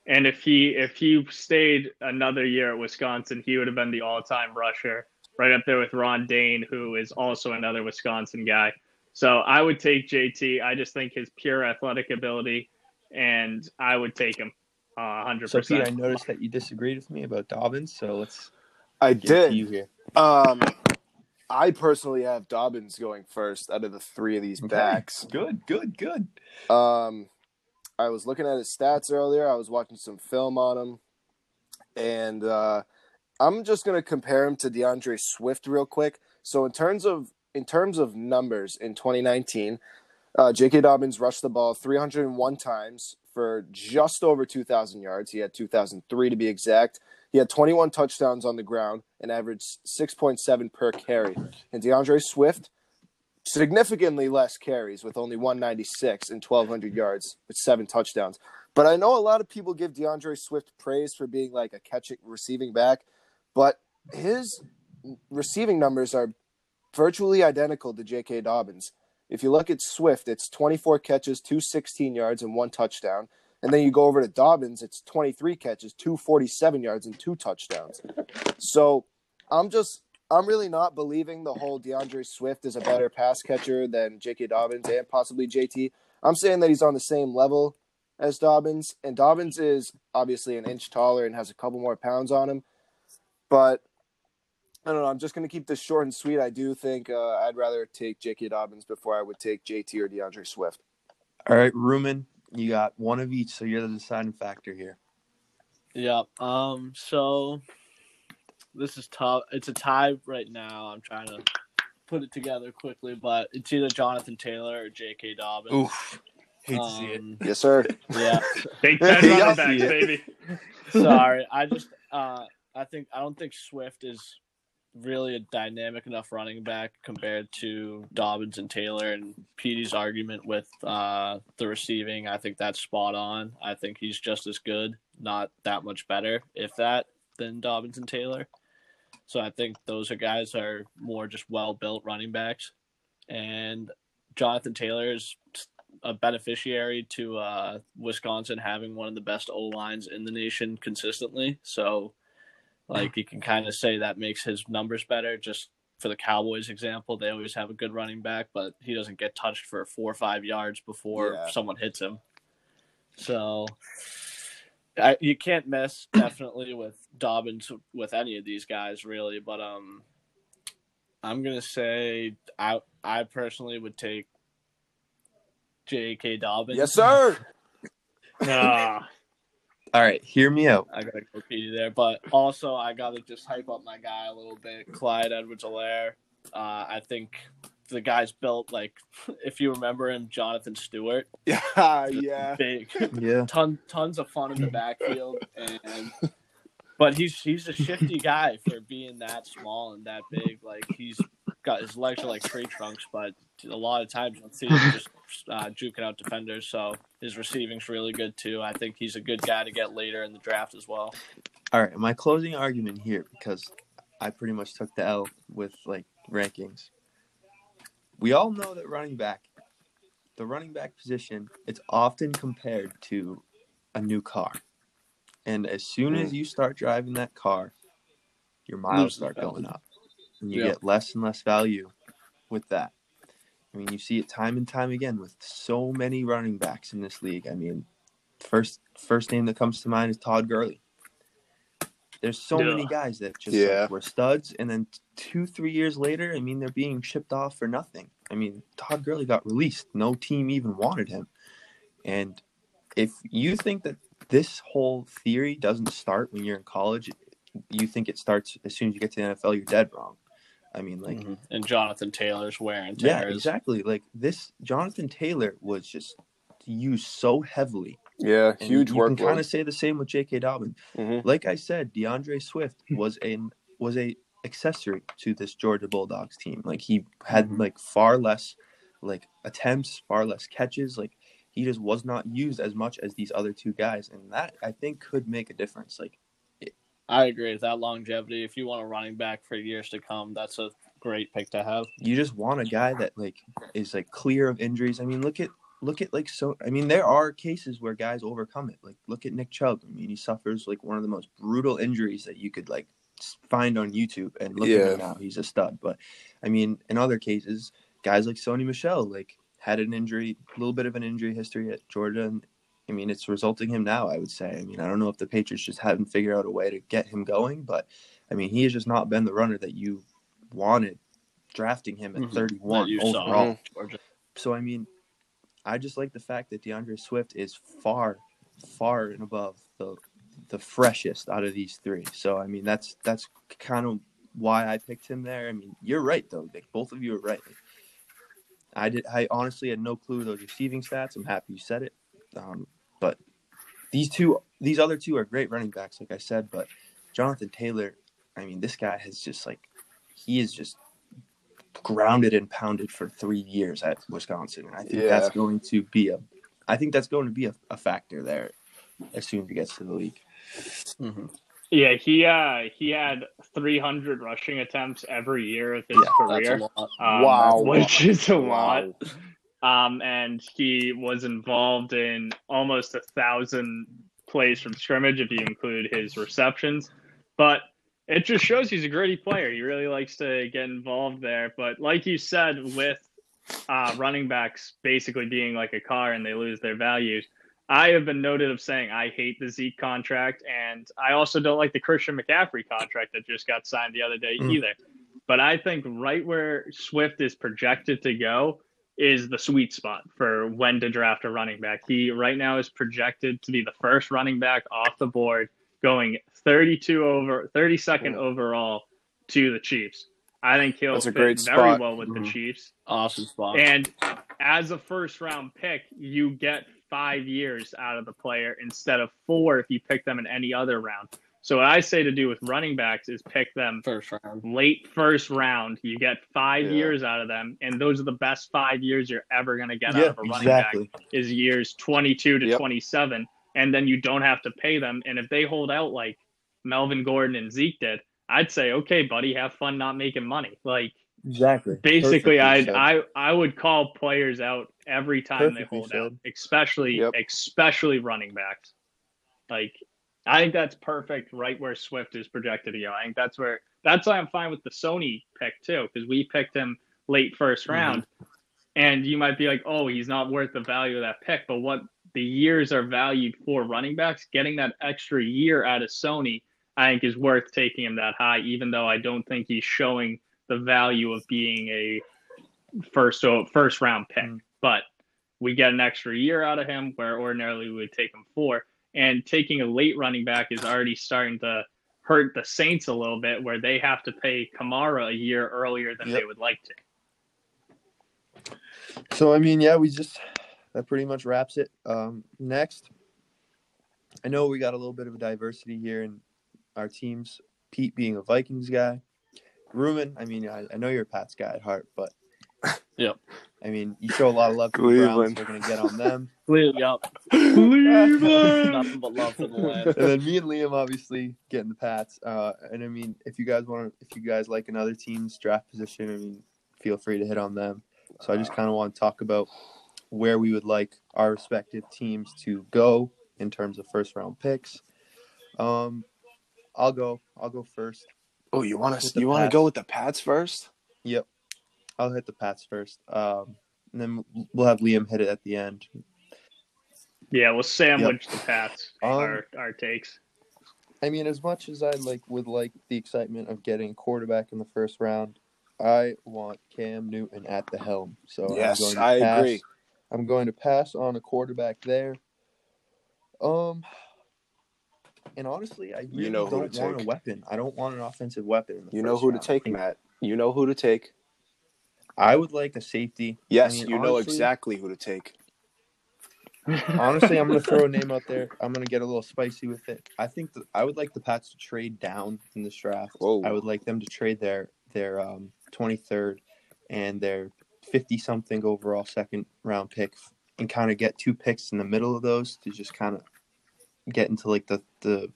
And if he if he stayed another year at Wisconsin, he would have been the all-time rusher, right up there with Ron Dane, who is also another Wisconsin guy. So I would take J T. I just think his pure athletic ability, and I would take him uh, one hundred percent. So, Pete, I noticed that you disagreed with me about Dobbins, so let's I get did. to you here. Um, I personally have Dobbins going first out of the three of these okay. backs. Good, good, good. Um. I was looking at his stats earlier. I was watching some film on him. And uh, I'm just going to compare him to DeAndre Swift real quick. So in terms of in terms of numbers in twenty nineteen, uh, J K. Dobbins rushed the ball three hundred one times for just over two thousand yards. He had two thousand three to be exact. He had twenty-one touchdowns on the ground and averaged six point seven per carry. And DeAndre Swift, significantly less carries with only one ninety-six and twelve hundred yards with seven touchdowns. But I know a lot of people give DeAndre Swift praise for being like a catching receiving back, but his receiving numbers are virtually identical to J K. Dobbins. If you look at Swift, it's twenty-four catches, two hundred sixteen yards, and one touchdown. And then you go over to Dobbins, it's twenty-three catches, two hundred forty-seven yards, and two touchdowns. So I'm just... I'm really not believing the whole DeAndre Swift is a better pass catcher than J K. Dobbins and possibly J T. I'm saying that he's on the same level as Dobbins, and Dobbins is obviously an inch taller and has a couple more pounds on him. But I don't know. I'm just going to keep this short and sweet. I do think uh, I'd rather take J K. Dobbins before I would take J T or DeAndre Swift. All right, Ruman, you got one of each, so you're the deciding factor here. Yeah. Um. So. This is tough. It's a tie right now. I'm trying to put it together quickly, but it's either Jonathan Taylor or J K. Dobbins. Oof. Hate um, to see it. Yes, sir. Yeah. Take that running back, baby. Sorry. I just uh, I think I don't think Swift is really a dynamic enough running back compared to Dobbins and Taylor, and Petey's argument with uh, the receiving, I think that's spot on. I think he's just as good, not that much better, if that, than Dobbins and Taylor. So I think those are guys are more just well-built running backs. And Jonathan Taylor is a beneficiary to uh, Wisconsin having one of the best O-lines in the nation consistently. So, like, you can kind of say that makes his numbers better just for the Cowboys example, they always have a good running back, but he doesn't get touched for four or five yards before yeah. someone hits him. So I, you can't miss definitely with Dobbins, with any of these guys really, but um, I'm going to say I I personally would take J K. Dobbins. Yes, sir. Nah. All right, hear me out. I got to go you there, but also I got to just hype up my guy a little bit, Clyde Edwards-Alaire. Uh, I think the guy's built like, if you remember him, Jonathan Stewart. Yeah, yeah. Big. Yeah. Ton, tons of fun in the backfield. And But he's he's a shifty guy for being that small and that big. Like, he's got his legs are like tree trunks, but a lot of times you'll see him just uh, juking out defenders. So his receiving's really good too. I think he's a good guy to get later in the draft as well. All right, my closing argument here, because I pretty much took the L with like rankings. We all know that running back, the running back position, it's often compared to a new car, and as soon as you start driving that car, your miles start going up. And you yeah. get less and less value with that. I mean, you see it time and time again with so many running backs in this league. I mean, first first name that comes to mind is Todd Gurley. There's so yeah. many guys that just yeah. like, were studs, and then two, three years later, I mean, they're being shipped off for nothing. I mean, Todd Gurley got released. No team even wanted him. And if you think that this whole theory doesn't start when you're in college, you think it starts as soon as you get to the N F L, you're dead wrong. I mean, like, mm-hmm. and Jonathan Taylor's wear and tear. Yeah, exactly. Like this, Jonathan Taylor was just used so heavily. Yeah, and huge you workload. You can kind of say the same with J K. Dobbins. Mm-hmm. Like I said, DeAndre Swift was a was a accessory to this Georgia Bulldogs team. Like he had mm-hmm. like far less like attempts, far less catches. Like he just was not used as much as these other two guys, and that I think could make a difference. Like. I agree with that longevity. If you want a running back for years to come, that's a great pick to have. You just want a guy that like is like clear of injuries. I mean, look at look at like so. I mean, there are cases where guys overcome it. Like look at Nick Chubb. I mean, he suffers like one of the most brutal injuries that you could like find on YouTube. And look yeah. at him now, he's a stud. But I mean, in other cases, guys like Sony Michel like had an injury, a little bit of an injury history at Georgia. And, I mean, it's resulting him now, I would say. I mean, I don't know if the Patriots just haven't figured out a way to get him going, but, I mean, he has just not been the runner that you wanted drafting him at mm-hmm. thirty-one overall. So, I mean, I just like the fact that DeAndre Swift is far, far and above the the freshest out of these three. So, I mean, that's that's kind of why I picked him there. I mean, you're right, though, Vic. Both of you are right. I did. I honestly had no clue those receiving stats. I'm happy you said it. Um, But these two, these other two are great running backs, like I said. But Jonathan Taylor, I mean, this guy has just like, he is just grounded and pounded for three years at Wisconsin, and I think yeah. that's going to be a, I think that's going to be a, a factor there as soon as he gets to the league. Mm-hmm. Yeah, he uh, he had three hundred rushing attempts every year of his yeah, career. That's a lot. Um, wow, which wow. is a lot. Wow. Um, and he was involved in almost a thousand plays from scrimmage if you include his receptions. But it just shows he's a gritty player. He really likes to get involved there. But like you said, with uh, running backs basically being like a car and they lose their values, I have been noted of saying I hate the Zeke contract, and I also don't like the Christian McCaffrey contract that just got signed the other day mm. either. But I think right where Swift is projected to go is the sweet spot for when to draft a running back. He right now is projected to be the first running back off the board, going thirty-two over thirty-second cool. overall to the Chiefs. I think he'll That's fit a great very spot. well with mm-hmm. the Chiefs. Awesome spot. And as a first round pick, you get five years out of the player instead of four if you pick them in any other round. So what I say to do with running backs is pick them first round. late first round. You get five yeah. years out of them, and those are the best five years you're ever going to get yeah, out of a running exactly. back is years twenty-two to yep. twenty-seven, and then you don't have to pay them. And if they hold out like Melvin Gordon and Zeke did, I'd say, okay, buddy, have fun not making money. Like exactly. Basically, I I I would call players out every time Perfectly they hold said. out, especially yep. especially running backs. Like. I think that's perfect right where Swift is projected to go. I think that's where That's why I'm fine with the Sony pick too, because we picked him late first round. Mm-hmm. And you might be like, oh, he's not worth the value of that pick. But what the years are valued for running backs, getting that extra year out of Sony, I think is worth taking him that high, even though I don't think he's showing the value of being a first first round pick. Mm-hmm. But we get an extra year out of him where ordinarily we would take him for. And taking a late running back is already starting to hurt the Saints a little bit, where they have to pay Kamara a year earlier than yep. they would like to. So, I mean, yeah, we just – that pretty much wraps it. Um, next, I know we got a little bit of a diversity here in our teams, Pete being a Vikings guy. Ruben, I mean, I, I know you're a Pats guy at heart, but – Yep. I mean, you show a lot of love to the Browns. We're going to get on them. Cleveland. Cleveland. Nothing but love for the Lions. And then me and Liam obviously getting the Pats. Uh, and I mean, if you guys want to, if you guys like another team's draft position, I mean, feel free to hit on them. So I just kind of want to talk about where we would like our respective teams to go in terms of first round picks. Um, I'll go. I'll go first. Oh, you want to? You want to go with the Pats first? Yep. I'll hit the Pats first, um, and then we'll have Liam hit it at the end. Yeah, we'll sandwich yep. the Pats, um, our, our takes. I mean, as much as I like would like the excitement of getting quarterback in the first round, I want Cam Newton at the helm. So yes, I'm going to I pass. agree. I'm going to pass on a quarterback there. Um, and honestly, I really you know don't want take. a weapon. I don't want an offensive weapon in the you first know who round. to take, Matt. You know who to take. I would like a safety. Yes, I mean, you honestly, know exactly who to take. Honestly, I'm going to throw a name out there. I'm going to get a little spicy with it. I think that I would like the Pats to trade down in this draft. Whoa. I would like them to trade their their um, twenty-third and their fifty-something overall second-round pick and kind of get two picks in the middle of those to just kind of get into like the, the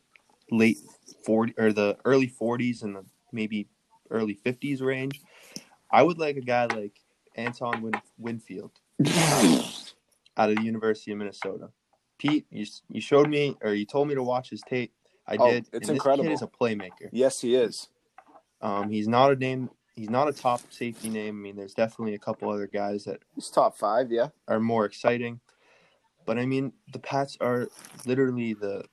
late forty or the early forties and the maybe early fifties range. I would like a guy like Anton Win- Winfield out of the University of Minnesota. Pete, you you showed me or you told me to watch his tape. I oh, did. It's and incredible. This kid is a playmaker. Yes, he is. Um, he's not a name. He's not a top safety name. I mean, there's definitely a couple other guys that he's top five. Yeah, are more exciting. But I mean, the Pats are literally the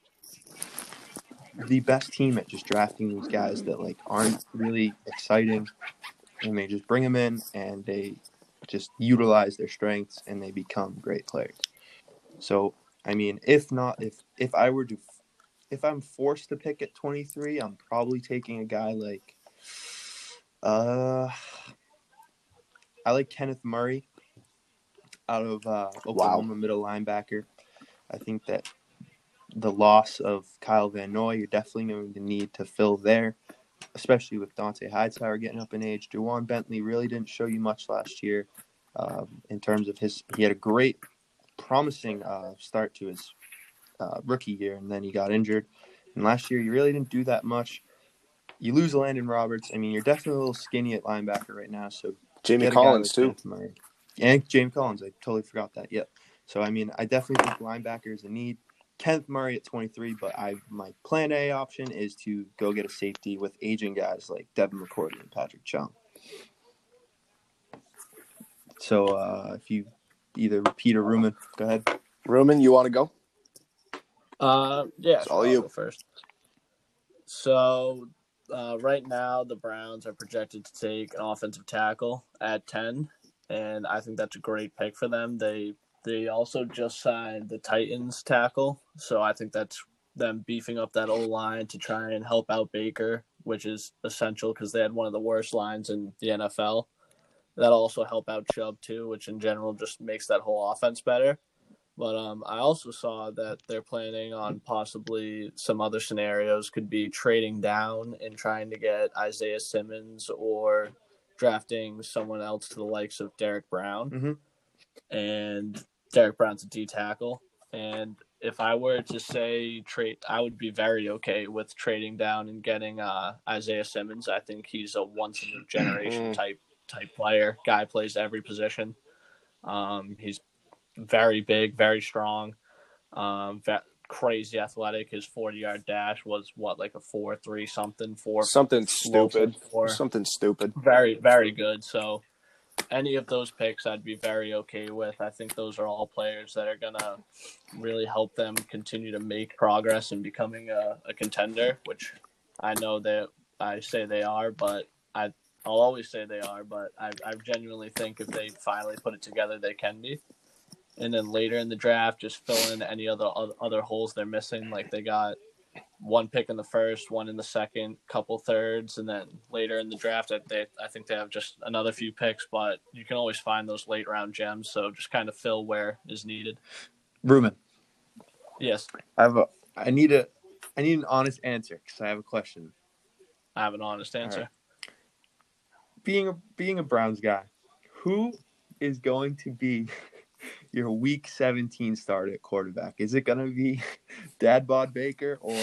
the best team at just drafting these guys that like aren't really exciting. And they just bring them in, and they just utilize their strengths, and they become great players. So, I mean, if not, if if I were to, if I'm forced to pick at twenty-three, I'm probably taking a guy like, uh, I like Kenneth Murray out of uh, Oklahoma, wow. middle linebacker. I think that the loss of Kyle Van Noy, you're definitely going to need to fill there. Especially with Dante Hightower getting up in age. Juwan Bentley really didn't show you much last year um, in terms of his – he had a great, promising uh, start to his uh, rookie year, and then he got injured. And last year, you really didn't do that much. You lose Landon Roberts. I mean, you're definitely a little skinny at linebacker right now. So Jamie Collins, too. And Jamie Collins. I totally forgot that. Yep. So, I mean, I definitely think linebacker is a need. Kenneth Murray at twenty-three, but I my plan A option is to go get a safety with aging guys like Devin McCourty and Patrick Chung. So uh, if you either repeat or Ruman, go ahead. Ruman, you want to go? Uh, yeah, it's all you first. So uh, right now the Browns are projected to take an offensive tackle at ten, and I think that's a great pick for them. They They also just signed the Titans tackle, so I think that's them beefing up that O-line to try and help out Baker, which is essential because they had one of the worst lines in the N F L. That'll also help out Chubb, too, which in general just makes that whole offense better. But um, I also saw that they're planning on possibly some other scenarios could be trading down and trying to get Isaiah Simmons or drafting someone else to the likes of Derrick Brown. Mm-hmm. And Derek Brown's a D tackle, and if I were to say trade, I would be very okay with trading down and getting uh, Isaiah Simmons. I think he's a once-in-a-generation type type player. Guy plays every position. Um, he's very big, very strong, um, crazy athletic. His forty-yard dash was, what, like a four three something? four Something stupid. Four. Something stupid. Very, very good. So any of those picks I'd be very okay with. I think those are all players that are going to really help them continue to make progress in becoming a, a contender, which I know that I say they are, but I, I'll always say they are, but I, I genuinely think if they finally put it together, they can be. And then later in the draft, just fill in any other other holes they're missing. Like they got one pick in the first, one in the second, couple thirds, and then later in the draft, they I think they have just another few picks. But you can always find those late round gems. So just kind of fill where is needed. Ruben, yes, I have a. I need a. I need an honest answer because I have a question. I have an honest answer. Right. Being a being a Browns guy, who is going to be your week seventeen start at quarterback? Is it going to be Dad Bod Baker, or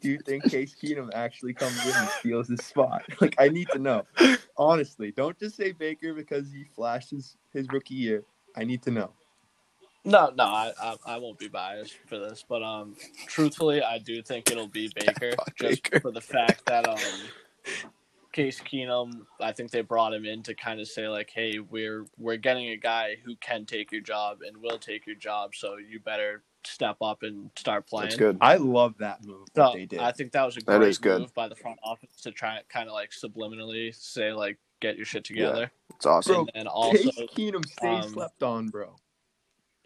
do you think Case Keenum actually comes in and steals his spot? Like, I need to know. Honestly, don't just say Baker because he flashed his, his rookie year. I need to know. No, no, I, I I won't be biased for this, but um, truthfully, I do think it'll be Baker just Baker. for the fact that um, Case Keenum, I think they brought him in to kind of say like, hey, we're we're getting a guy who can take your job and will take your job, so you better step up and start playing. That's good. I love that move so that they did. I think that was a great move good. by the front office to try and kind of like subliminally say like, get your shit together. Yeah, it's awesome. Bro, and then also, Case Keenum stays um, slept on, bro.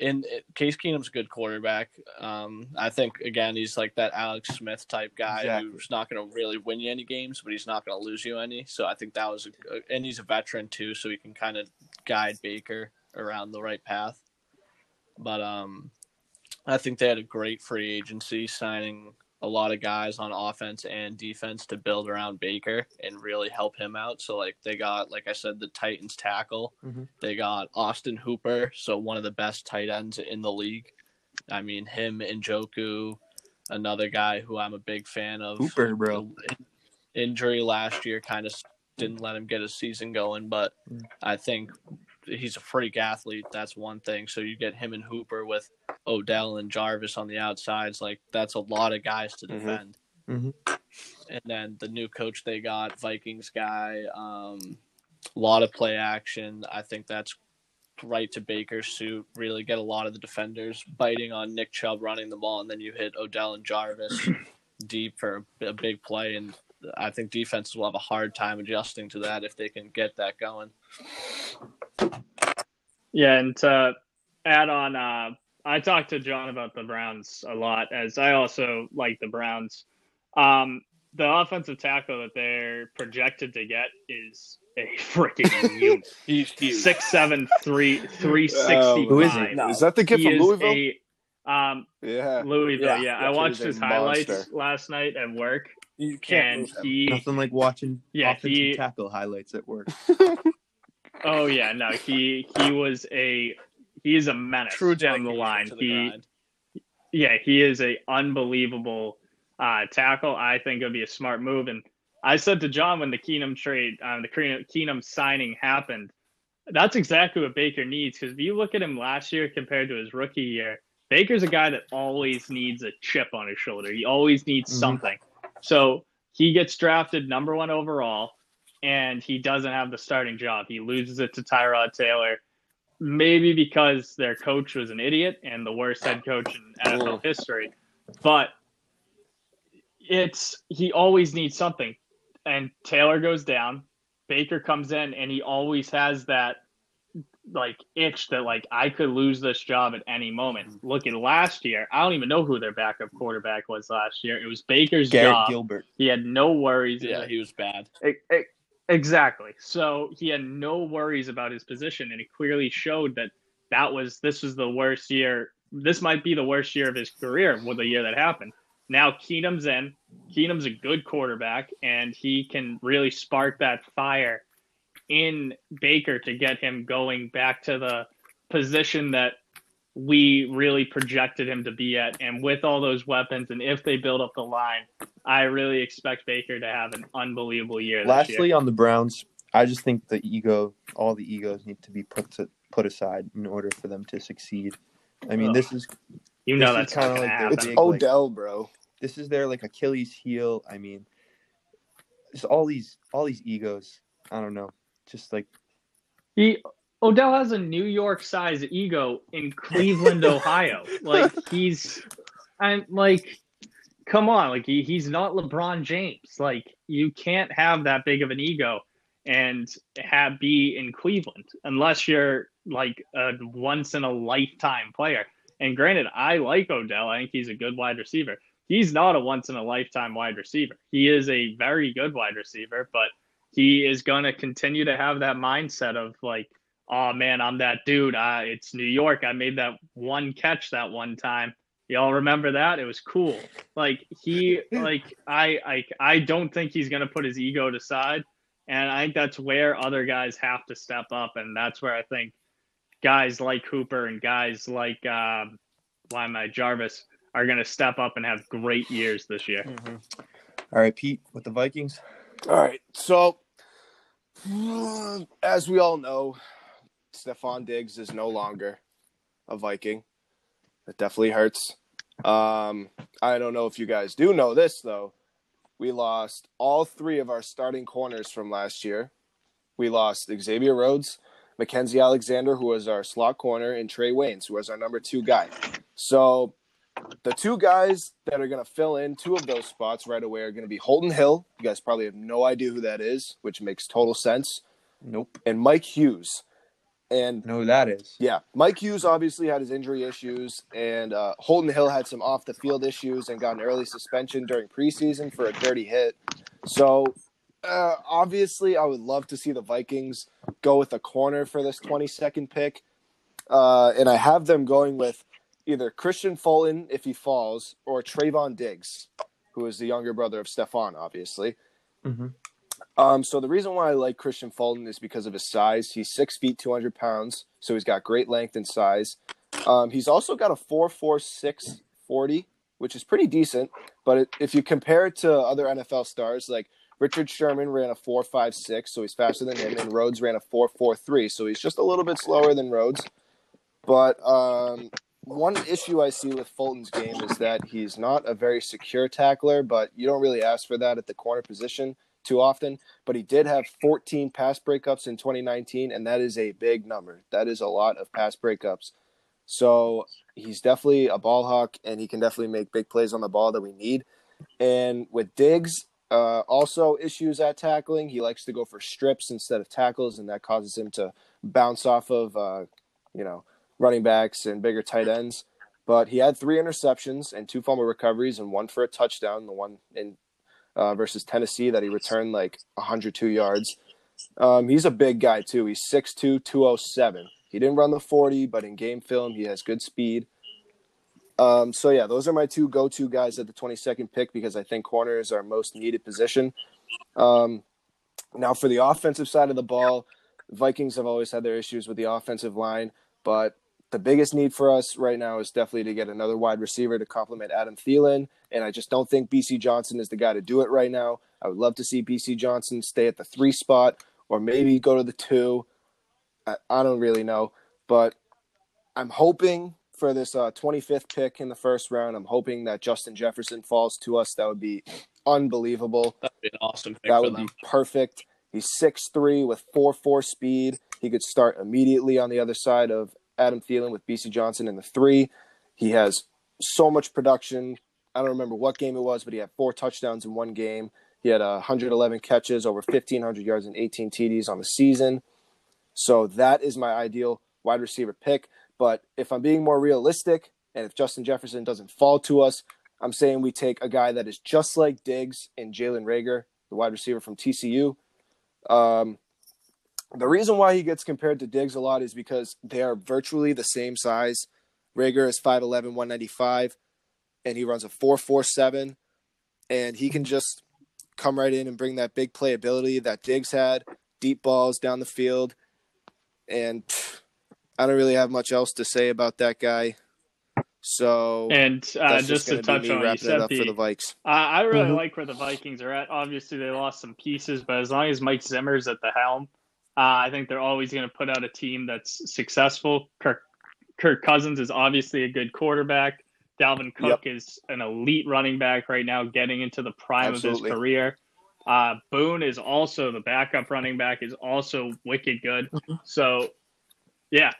And Case Keenum's a good quarterback. Um, I think, again, he's like that Alex Smith type guy exactly. who's not going to really win you any games, but he's not going to lose you any. So I think that was – and he's a veteran too, so he can kind of guide Baker around the right path. But um, I think they had a great free agency signing a lot of guys on offense and defense to build around Baker and really help him out. So like they got, like I said, the Titans tackle, mm-hmm. they got Austin Hooper. So one of the best tight ends in the league. I mean, him and Njoku, another guy who I'm a big fan of. Hooper, bro. Injury last year kind of didn't let him get his season going, but mm-hmm. I think he's a freak athlete. That's one thing. So you get him and Hooper with Odell and Jarvis on the outsides. Like that's a lot of guys to defend. Mm-hmm. Mm-hmm. And then the new coach they got, Vikings guy, um, a lot of play action. I think that's right to Baker's suit. Really get a lot of the defenders biting on Nick Chubb running the ball, and then you hit Odell and Jarvis deep for a big play. And I think defenses will have a hard time adjusting to that if they can get that going. Yeah, and to add on, uh, I talked to John about the Browns a lot, as I also like the Browns. Um, the offensive tackle that they're projected to get is a freaking unit. He's huge. six seven, three, three sixty-five. Uh, who is he? No. Is that the kid he from Louisville? A, um, yeah. Louisville, yeah. yeah. I watched his highlights monster. last night at work. You can't. He, Nothing like watching yeah, offensive he, tackle highlights at work. Oh yeah, no, he he was a he is a menace True down the line. The he, yeah, he is a unbelievable uh, tackle. I think it'd be a smart move. And I said to John when the Keenum trade, um, the Keenum signing happened, that's exactly what Baker needs. Because if you look at him last year compared to his rookie year, Baker's a guy that always needs a chip on his shoulder. He always needs mm-hmm. something. So he gets drafted number one overall, and he doesn't have the starting job. He loses it to Tyrod Taylor, maybe because their coach was an idiot and the worst head coach in N F L history. But it's he always needs something. And Taylor goes down. Baker comes in, and he always has that, like, itch that, like, I could lose this job at any moment. Look at last year. I don't even know who their backup quarterback was last year. It was Baker's Garrett job. Gilbert. He had no worries. Yeah, it, he was bad. It, it, exactly. So he had no worries about his position, and it clearly showed that that was this was the worst year. This might be the worst year of his career with the year that happened. Now Keenum's in. Keenum's a good quarterback, and he can really spark that fire in Baker to get him going back to the position that we really projected him to be at. And with all those weapons, and if they build up the line, I really expect Baker to have an unbelievable year. Lastly, this year. On the Browns, I just think the ego, all the egos need to be put to, put aside in order for them to succeed. I mean, oh. this is You know that's kind of like happen. It's Odell, like, bro. This is their like Achilles heel. I mean, just all these all these egos. I don't know. Just like he Odell has a New York size ego in Cleveland, Ohio. Like he's, I'm like, come on, like he, he's not LeBron James. Like you can't have that big of an ego and have be in Cleveland unless you're like a once in a lifetime player. And granted, I like Odell. I think he's a good wide receiver. He's not a once-in-a-lifetime wide receiver. He is a very good wide receiver, but he is going to continue to have that mindset of like, oh, man, I'm that dude. Uh, it's New York. I made that one catch that one time. Y'all remember that? It was cool. Like, he, like, I, I, I don't think he's going to put his ego to side, and I think that's where other guys have to step up, and that's where I think guys like Hooper and guys like um, why am I Jarvis are going to step up and have great years this year. Mm-hmm. All right, Pete, with the Vikings. All right, so as we all know, Stefon Diggs is no longer a Viking. It definitely hurts. Um, I don't know if you guys do know this, though. We lost all three of our starting corners from last year. We lost Xavier Rhodes, Mackenzie Alexander, who was our slot corner, and Trey Waynes, who was our number two guy. So the two guys that are going to fill in two of those spots right away are going to be Holton Hill. You guys probably have no idea who that is, which makes total sense. Nope. And Mike Hughes. And no, that is. Yeah. Mike Hughes obviously had his injury issues, and uh, Holton Hill had some off-the-field issues and got an early suspension during preseason for a dirty hit. So Uh, obviously, I would love to see the Vikings go with a corner for this twenty-second pick. Uh, and I have them going with either Christian Fulton, if he falls, or Trayvon Diggs, who is the younger brother of Stefon, obviously. Mm-hmm. Um, so the reason why I like Christian Fulton is because of his size. He's six feet, two hundred pounds, so he's got great length and size. Um, he's also got a four four six forty, which is pretty decent. But it, if you compare it to other N F L stars, like Richard Sherman ran a four five six, so he's faster than him, and Rhodes ran a four four three, so he's just a little bit slower than Rhodes. But um, one issue I see with Fulton's game is that he's not a very secure tackler, but you don't really ask for that at the corner position too often. But he did have fourteen pass breakups in twenty nineteen, and that is a big number. That is a lot of pass breakups. So he's definitely a ball hawk, and he can definitely make big plays on the ball that we need. And with Diggs, Uh, also issues at tackling. He likes to go for strips instead of tackles, and that causes him to bounce off of, uh, you know, running backs and bigger tight ends. But he had three interceptions and two fumble recoveries and one for a touchdown, the one in uh, versus Tennessee that he returned like one hundred two yards. Um, he's a big guy, too. He's six two, two oh seven. He didn't run the forty, but in game film, he has good speed. Um, so, yeah, those are my two go-to guys at the twenty-second pick because I think corner is our most needed position. Um, now, for the offensive side of the ball, Vikings have always had their issues with the offensive line, but the biggest need for us right now is definitely to get another wide receiver to complement Adam Thielen, and I just don't think B C Johnson is the guy to do it right now. I would love to see B C Johnson stay at the three spot or maybe go to the two. I, I don't really know, but I'm hoping – for this uh, twenty-fifth pick in the first round, I'm hoping that Justin Jefferson falls to us. That would be unbelievable. That would be an awesome pick. That would be perfect. He's six three with four four speed. He could start immediately on the other side of Adam Thielen with B C Johnson in the three. He has so much production. I don't remember what game it was, but he had four touchdowns in one game. He had uh, one hundred eleven catches, over fifteen hundred yards, and eighteen T Ds on the season. So that is my ideal wide receiver pick. But if I'm being more realistic, and if Justin Jefferson doesn't fall to us, I'm saying we take a guy that is just like Diggs and Jalen Reagor, the wide receiver from T C U. Um, the reason why he gets compared to Diggs a lot is because they are virtually the same size. Reagor is five eleven, one ninety-five, and he runs a four four seven, and he can just come right in and bring that big playability that Diggs had, deep balls down the field, and Pff, I don't really have much else to say about that guy. So, and uh, just, just to touch on wrapping it up the, for the Vikes. Uh, I really mm-hmm. like where the Vikings are at. Obviously, they lost some pieces, but as long as Mike Zimmer's at the helm, uh, I think they're always going to put out a team that's successful. Kirk, Kirk Cousins is obviously a good quarterback. Dalvin Cook yep. is an elite running back right now, getting into the prime Absolutely. of his career. Uh, Boone is also the backup running back, is also wicked good. So, yeah.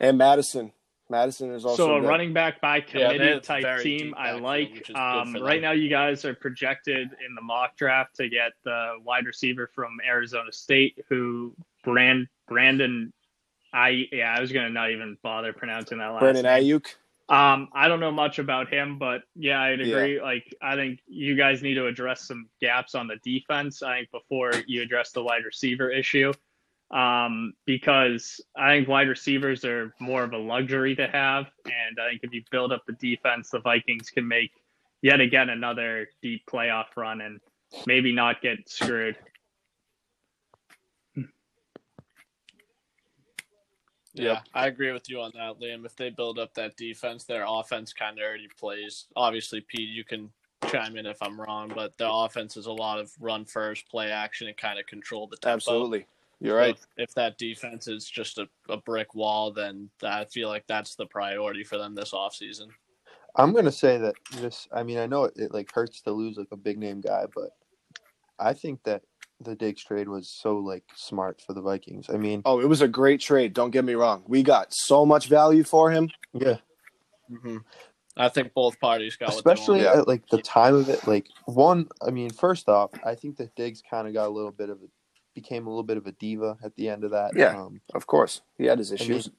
And Madison. Madison is also So a good. running back by committee yeah, type team I like. Um, right now you guys are projected in the mock draft to get the wide receiver from Arizona State, who Brand Brandon I yeah, I was going to not even bother pronouncing that last Brandon name. Ayuk. Um, I don't know much about him, but yeah, I'd agree. Yeah. Like, I think you guys need to address some gaps on the defense, I think, before you address the wide receiver issue. Um, because I think wide receivers are more of a luxury to have. And I think if you build up the defense, the Vikings can make yet again another deep playoff run and maybe not get screwed. Yeah, yep. I agree with you on that, Liam. If they build up that defense, their offense kind of already plays. Obviously, Pete, you can chime in if I'm wrong, but the offense is a lot of run first, play action, and kind of control the tempo. Absolutely. You're so right. If, if that defense is just a, a brick wall, then I feel like that's the priority for them this offseason. I'm going to say that this – I mean, I know it, it like hurts to lose like a big-name guy, but I think that – the Diggs trade was so, like, smart for the Vikings. I mean... Oh, it was a great trade. Don't get me wrong. We got so much value for him. Yeah. Mm-hmm. I think both parties got Especially what they wanted. At, like, the time of it. Like, one, I mean, first off, I think that Diggs kind of got a little bit of a... became a little bit of a diva at the end of that. Yeah, um, of course. He had his issues. I mean,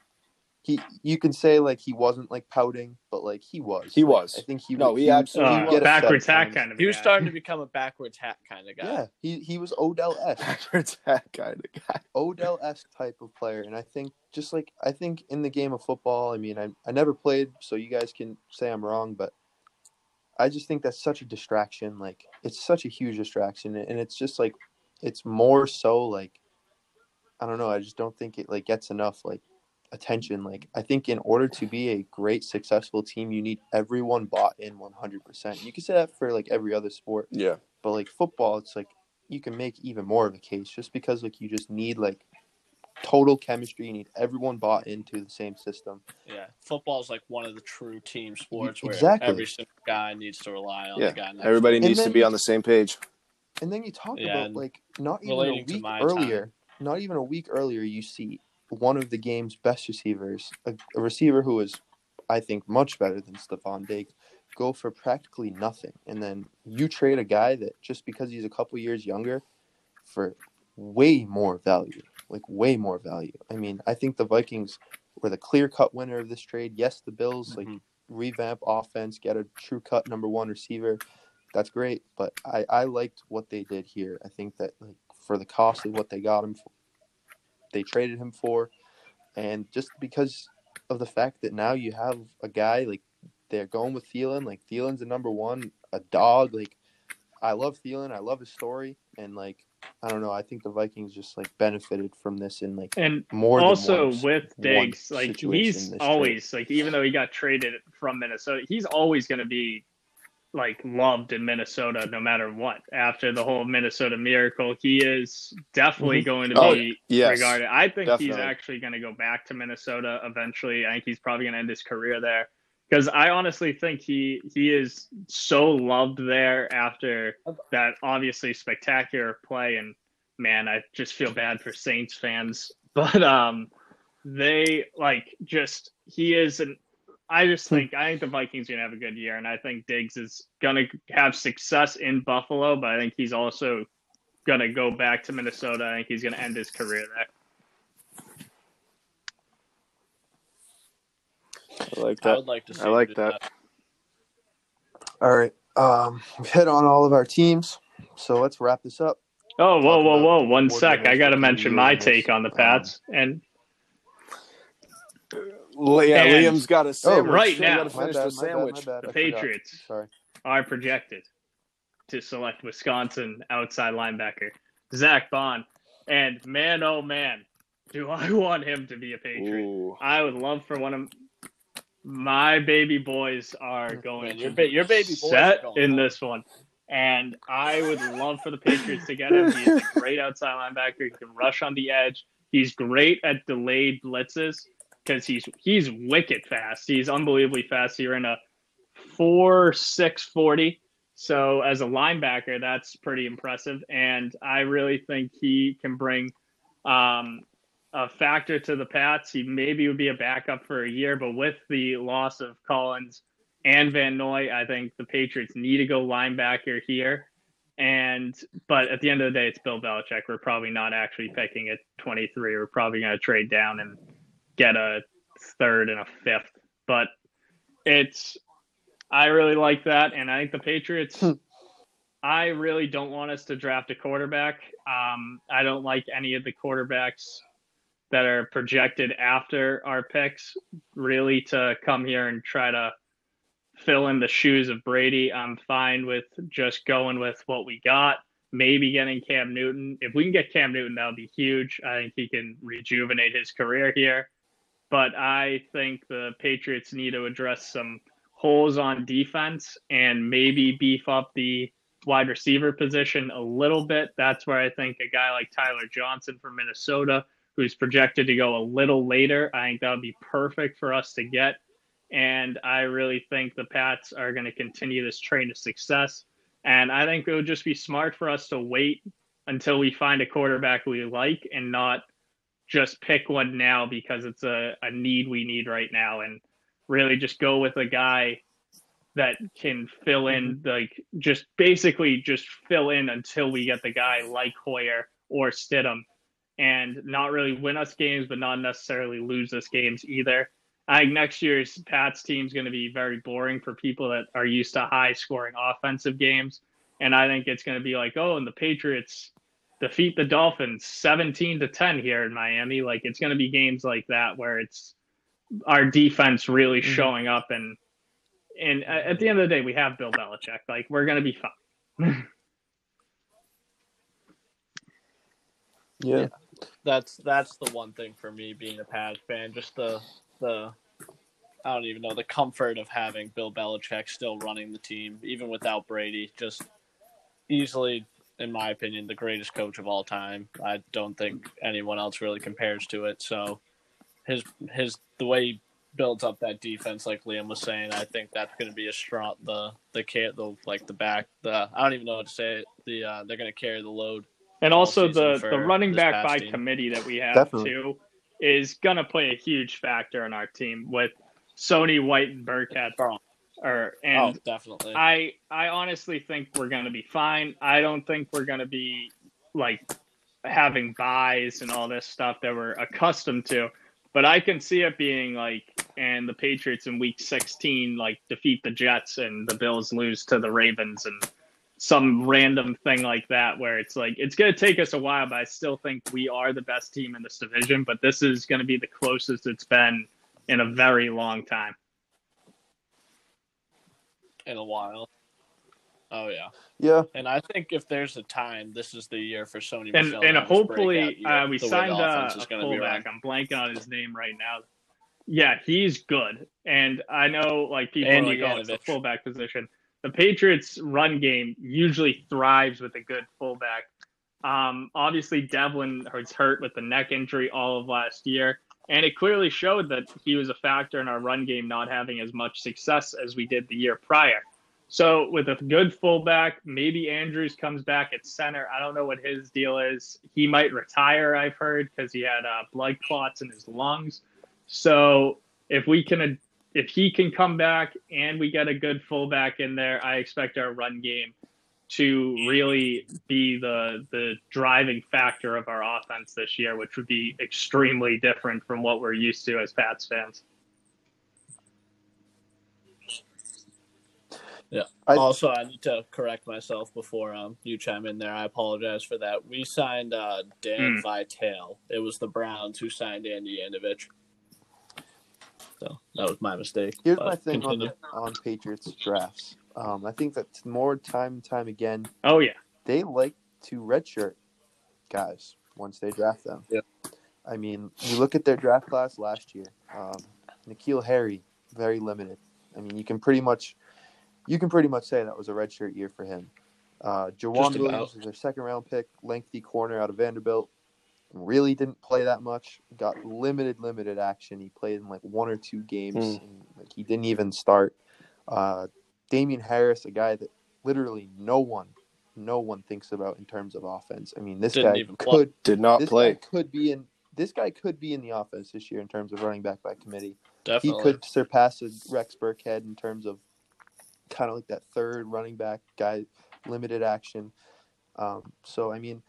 he, you can say, like, he wasn't, like, pouting, but, like, he was. He was. Like, I think he No, he, he absolutely uh, was. Backwards hat kind of guy. He was starting to become a backwards hat kind of guy. Yeah, he, he was Odell-esque. Backwards hat kind of guy. Odell-esque type of player. And I think, just like, I think in the game of football, I mean, I, I never played, so you guys can say I'm wrong, but I just think that's such a distraction. Like, it's such a huge distraction. And it's just, like, it's more so, like, I don't know. I just don't think it, like, gets enough, like, attention. Like, I think in order to be a great successful team, you need everyone bought in one hundred percent. You can say that for like every other sport, yeah, but like football, it's like you can make even more of a case just because like you just need like total chemistry. You need everyone bought into the same system. Yeah, football is like one of the true team sports where exactly. every single guy needs to rely on yeah. the guy next everybody needs then, to be on the same page. And then you talk yeah, about like not even a week earlier time. not even a week earlier you see one of the game's best receivers, a, a receiver who is, I think, much better than Stefon Diggs, go for practically nothing. And then you trade a guy that just because he's a couple years younger for way more value, like way more value. I mean, I think the Vikings were the clear-cut winner of this trade. Yes, the Bills, mm-hmm. like, revamp offense, get a true-cut number one receiver. That's great, but I, I liked what they did here. I think that, like, for the cost of what they got him for, they traded him for, and just because of the fact that now you have a guy, like, they're going with Thielen, like, Thielen's the number one, a dog, like, I love Thielen, I love his story, and, like, I don't know, I think the Vikings just, like, benefited from this in, like, and more also than with Diggs, like, he's always, trade. like, even though he got traded from Minnesota, he's always going to be, like, loved in Minnesota no matter what. After the whole Minnesota miracle, he is definitely going to be oh, yes, regarded. I think definitely. he's actually going to go back to Minnesota eventually. I think he's probably going to end his career there because I honestly think he he is so loved there after that obviously spectacular play. And man, I just feel bad for Saints fans, but um they like just he is an I just think I think the Vikings are gonna have a good year, and I think Diggs is gonna have success in Buffalo. But I think he's also gonna go back to Minnesota. I think he's gonna end his career there. I like that. I would like to see I like that. that. All right, um, we've hit on all of our teams, so let's wrap this up. Oh, whoa, whoa, whoa! One sec, I gotta mention my take on the Pats and. Yeah, and Liam's got a sandwich. Oh, right sure now, finish bad, the sandwich. Bad, the Patriots Sorry. are projected to select Wisconsin outside linebacker Zach Bond. And man, oh man, do I want him to be a Patriot. Ooh. I would love for one of my baby boys are going your, ba- your baby boys set going in on. this one. And I would love for the Patriots to get him. He's a great outside linebacker. He can rush on the edge. He's great at delayed blitzes. because he's he's wicked fast. He's unbelievably fast. He ran a four six forty. So as a linebacker, that's pretty impressive. And I really think he can bring um, a factor to the Pats. He maybe would be a backup for a year, but with the loss of Collins and Van Noy, I think the Patriots need to go linebacker here. And but at the end of the day, it's Bill Belichick. We're probably not actually picking at twenty-three. We're probably going to trade down and get a third and a fifth. But it's I really like that. And I think the Patriots, I really don't want us to draft a quarterback. Um, I don't like any of the quarterbacks that are projected after our picks really to come here and try to fill in the shoes of Brady. I'm fine with just going with what we got, maybe getting Cam Newton. If we can get Cam Newton, that'll be huge. I think he can rejuvenate his career here. But I think the Patriots need to address some holes on defense and maybe beef up the wide receiver position a little bit. That's where I think a guy like Tyler Johnson from Minnesota, who's projected to go a little later, I think that would be perfect for us to get. And I really think the Pats are going to continue this train of success. And I think it would just be smart for us to wait until we find a quarterback we like and not just pick one now because it's a, a need we need right now. And really just go with a guy that can fill in, like just basically just fill in until we get the guy like Hoyer or Stidham and not really win us games, but not necessarily lose us games either. I think next year's Pats team is going to be very boring for people that are used to high-scoring offensive games. And I think it's going to be like, oh, and the Patriots defeat the Dolphins seventeen to ten here in Miami. Like, it's going to be games like that where it's our defense really mm-hmm. showing up. And and at the end of the day, we have Bill Belichick. Like, we're going to be fine. yeah. yeah. That's that's the one thing for me being a Pats fan, just the – the I don't even know the comfort of having Bill Belichick still running the team, even without Brady. Just easily, in my opinion, the greatest coach of all time. I don't think anyone else really compares to it. So his his the way he builds up that defense, like Liam was saying, I think that's going to be a strong the the the like the back the I don't even know what to say. The uh, they're going to carry the load, and also the the running back by team. Committee that we have Definitely. Too. Is going to play a huge factor in our team with Sony, White, and Burkhead. Or, and oh, definitely. I, I honestly think we're going to be fine. I don't think we're going to be, like, having buys and all this stuff that we're accustomed to. But I can see it being, like, and the Patriots in Week sixteen, like, defeat the Jets and the Bills lose to the Ravens and some random thing like that where it's like, it's going to take us a while, but I still think we are the best team in this division, but this is going to be the closest it's been in a very long time. In a while. Oh yeah. Yeah. And I think if there's a time, this is the year for Sony. And, and hopefully uh, we signed uh, a fullback. I'm blanking on his name right now. Yeah. He's good. And I know like people and are like, oh, it's a fullback position. The Patriots' run game usually thrives with a good fullback. Um, obviously, Devlin was hurt with the neck injury all of last year, and it clearly showed that he was a factor in our run game not having as much success as we did the year prior. So with a good fullback, maybe Andrews comes back at center. I don't know what his deal is. He might retire, I've heard, because he had uh, blood clots in his lungs. So if we can ad- If he can come back and we get a good fullback in there, I expect our run game to really be the the driving factor of our offense this year, which would be extremely different from what we're used to as Pats fans. Yeah. I, also, I need to correct myself before um, you chime in there. I apologize for that. We signed uh, Dan mm. Vitale. It was the Browns who signed Andy Andovich. So that was my mistake. Here's my thing on, the, on Patriots drafts. Um, I think that's more time and time again. Oh, yeah. They like to redshirt guys once they draft them. Yeah. I mean, you look at their draft class last year. Um, N'Keal Harry, very limited. I mean, you can pretty much you can pretty much say that was a redshirt year for him. Uh, Jawan Williams was their second-round pick, lengthy corner out of Vanderbilt. really didn't play that much, got limited, limited action. He played in like one or two games. Mm. And, like, he didn't even start. Uh, Damian Harris, a guy that literally no one, no one thinks about in terms of offense. I mean, this Didn't guy could did not this play. Guy could be in this guy could be in the offense this year in terms of running back by committee. Definitely, he could surpass Rex Burkhead in terms of kind of like that third running back guy, limited action. Um, so I mean,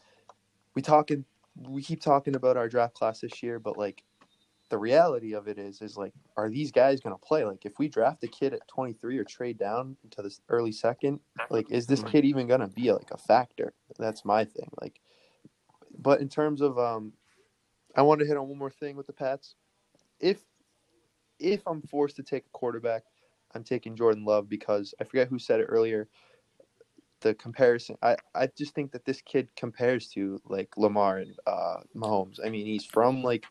we talking, we keep talking about our draft class this year, but like the reality of it is, is like, are these guys going to play? Like, if we draft a kid at twenty-three or trade down into this early second, like, is this kid even going to be like a factor? That's my thing. Like, but in terms of, um, I want to hit on one more thing with the Pats. If, if I'm forced to take a quarterback, I'm taking Jordan Love, because I forget who said it earlier. The comparison, I, I just think that this kid compares to like Lamar and uh, Mahomes. I mean, he's from like,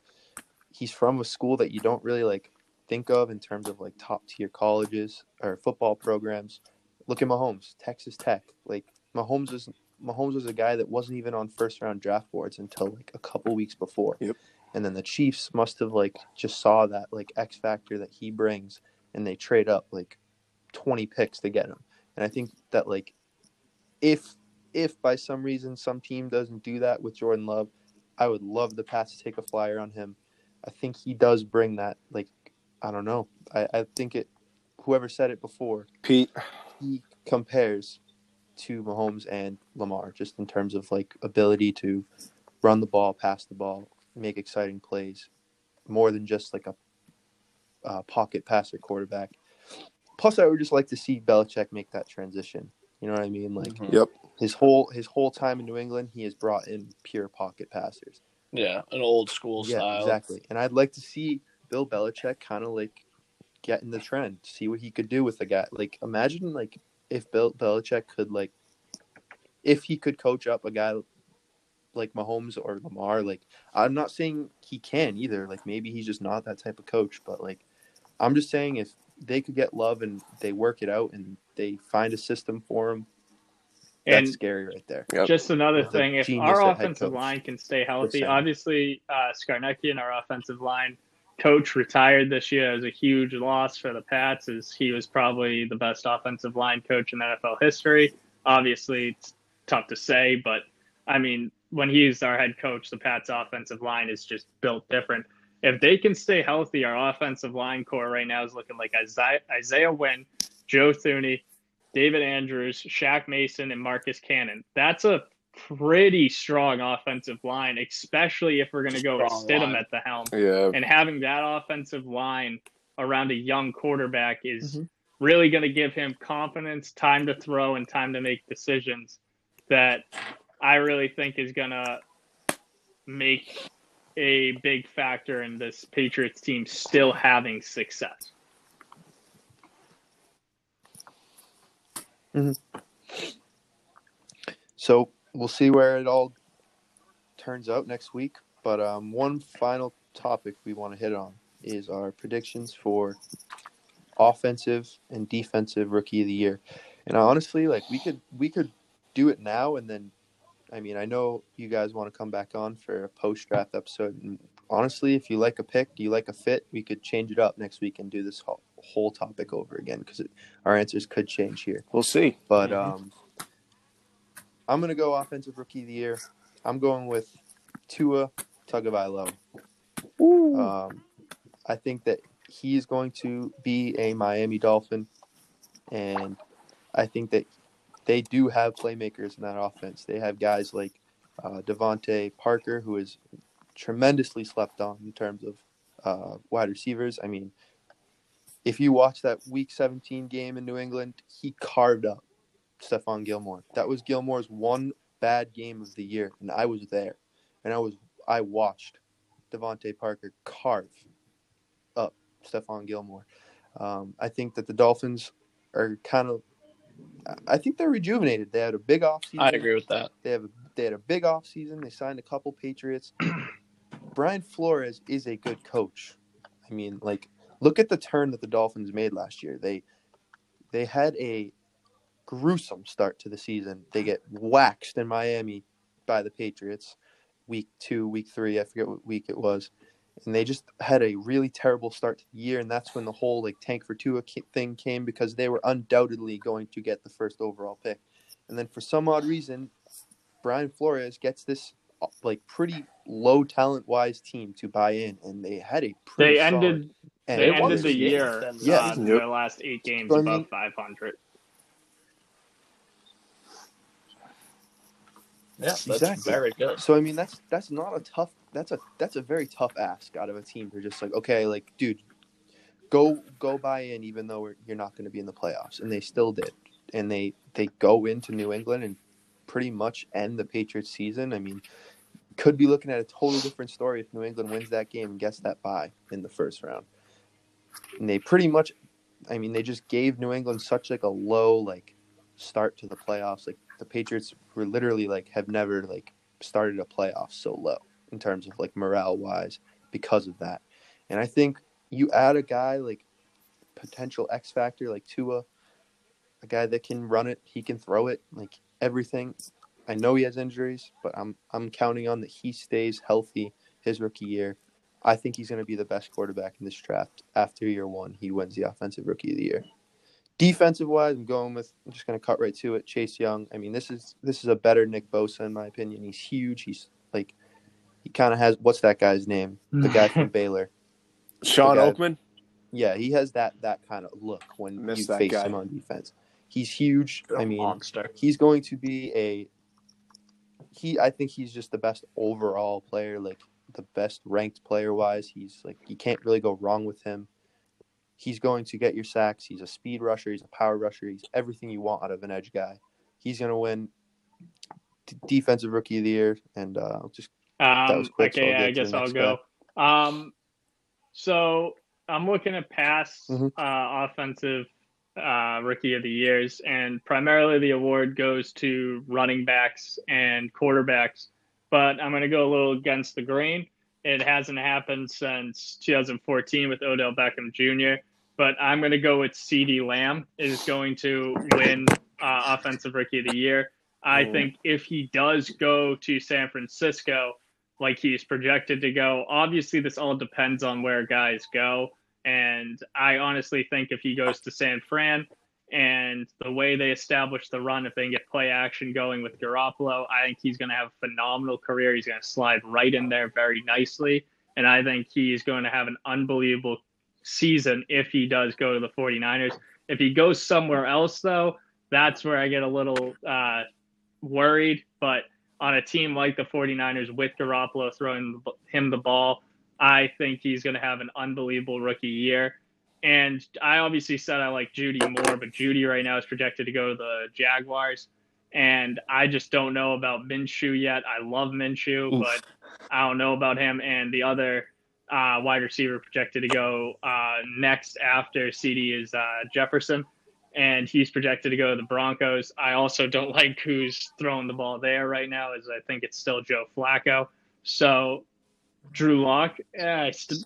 he's from a school that you don't really like think of in terms of like top tier colleges or football programs. Look at Mahomes, Texas Tech. Like Mahomes was Mahomes was a guy that wasn't even on first round draft boards until like a couple weeks before. Yep. And then the Chiefs must have like just saw that like X factor that he brings, and they trade up like twenty picks to get him. And I think that like if if by some reason some team doesn't do that with Jordan Love, I would love the Pats to take a flyer on him. I think he does bring that, like, I don't know. I, I think it, whoever said it before, Pete, he compares to Mahomes and Lamar just in terms of, like, ability to run the ball, pass the ball, make exciting plays, more than just, like, a uh, pocket passer quarterback. Plus, I would just like to see Belichick make that transition. You know what I mean? Like, mm-hmm. Yep. his whole his whole time in New England, he has brought in pure pocket passers. Yeah, an old school yeah, style. Yeah, exactly. And I'd like to see Bill Belichick kind of like get in the trend, see what he could do with the guy. Like, imagine like if Bill Belichick could like, if he could coach up a guy like Mahomes or Lamar. Like, I'm not saying he can either. Like, maybe he's just not that type of coach. But like, I'm just saying if they could get Love and they work it out and they find a system for him. And that's scary right there. Yep. Just another Another thing, if our offensive line can stay healthy, percent. obviously uh, Scarnecchia and our offensive line coach retired this year. It was a huge loss for the Pats, as he was probably the best offensive line coach in N F L history. Obviously, it's tough to say, but, I mean, when he's our head coach, the Pats offensive line is just built different. If they can stay healthy, our offensive line core right now is looking like Isaiah, Isaiah Wynn, Joe Thuney, David Andrews, Shaq Mason, and Marcus Cannon. That's a pretty strong offensive line, especially if we're going to go strong with Stidham line. At the helm. Yeah. And having that offensive line around a young quarterback is mm-hmm. really going to give him confidence, time to throw, and time to make decisions that I really think is going to make a big factor in this Patriots team still having success. Mm-hmm. So we'll see where it all turns out next week. But um, one final topic we want to hit on is our predictions for offensive and defensive rookie of the year. And honestly, like we could we could do it now, and then I mean I know you guys want to come back on for a post draft episode. And honestly, if you like a pick, you like a fit, we could change it up next week and do this whole. whole topic over again, because our answers could change here. We'll see. But um, I'm going to go offensive rookie of the year. I'm going with Tua Tagovailoa. Um, I think that he's going to be a Miami Dolphin, and I think that they do have playmakers in that offense. They have guys like uh, Devontae Parker, who is tremendously slept on in terms of uh, wide receivers. I mean, if you watch that Week seventeen game in New England, he carved up Stephon Gilmore. That was Gilmore's one bad game of the year, and I was there. And I was I watched Devontae Parker carve up Stephon Gilmore. Um, I think that the Dolphins are kind of – I think they're rejuvenated. They had a big offseason. I'd agree with that. They have a, they had a big offseason. They signed a couple Patriots. Brian Flores is a good coach. I mean, like – look at the turn that the Dolphins made last year. They they had a gruesome start to the season. They get waxed in Miami by the Patriots. week two, week three, I forget what week it was. And they just had a really terrible start to the year, and that's when the whole like tank for Tua thing came, because they were undoubtedly going to get the first overall pick. And then for some odd reason, Brian Flores gets this like pretty low talent-wise team to buy in, and they had a pretty they ended end. they ended the year in yeah, uh, their last eight games so, above I mean, five hundred. Yeah, that's exactly. Very good. So I mean, that's that's not a tough. That's a that's a very tough ask out of a team. They're just like, okay, like, dude, go go buy in, even though we're, you're not going to be in the playoffs, and they still did, and they they go into New England and pretty much end the Patriots season. I mean, could be looking at a totally different story if New England wins that game and gets that bye in the first round. And they pretty much, I mean, they just gave New England such like a low like start to the playoffs, like. The Patriots were literally like have never like started a playoff so low in terms of like morale wise because of that. And I think you add a guy like potential X factor like Tua, a guy that can run it, he can throw it, like everything. I know he has injuries, but I'm I'm counting on that he stays healthy his rookie year. I think he's going to be the best quarterback in this draft. After year one, he wins the Offensive Rookie of the Year. Defensive wise, I'm going with. I'm just going to cut right to it. Chase Young. I mean, this is this is a better Nick Bosa in my opinion. He's huge. He's like, he kind of has. What's that guy's name? The guy from Baylor, Sean Oakman. Yeah, he has that that kind of look when you face guy. him on defense. He's huge. I mean, monster. He's going to be a. He, I think he's just the best overall player, like the best ranked player wise. He's like you can't really go wrong with him. He's going to get your sacks. He's a speed rusher. He's a power rusher. He's everything you want out of an edge guy. He's going to win D- Defensive Rookie of the Year. And uh, just um, that was quick. Okay, so I guess I'll go. Um, so I'm looking at past mm-hmm. uh, Offensive uh, Rookie of the Years, and primarily the award goes to running backs and quarterbacks. But I'm going to go a little against the grain. It hasn't happened since two thousand fourteen with Odell Beckham Junior But I'm going to go with CeeDee Lamb is going to win uh, Offensive Rookie of the Year. I oh. think if he does go to San Francisco, like he's projected to go, obviously this all depends on where guys go. And I honestly think if he goes to San Fran and the way they establish the run, if they can get play action going with Garoppolo, I think he's going to have a phenomenal career. He's going to slide right in there very nicely. And I think he's going to have an unbelievable season if he does go to the 49ers. If he goes somewhere else, though, that's where I get a little uh, worried. But on a team like the 49ers with Garoppolo throwing him the ball, I think he's going to have an unbelievable rookie year. And I obviously said I like Jeudy more, but Jeudy right now is projected to go to the Jaguars. And I just don't know about Minshew yet. I love Minshew, Oof. but I don't know about him. And the other uh, wide receiver projected to go uh, next after CeeDee is uh, Jefferson. And he's projected to go to the Broncos. I also don't like who's throwing the ball there right now, as I think it's still Joe Flacco. So Drew Lock, yeah, I st-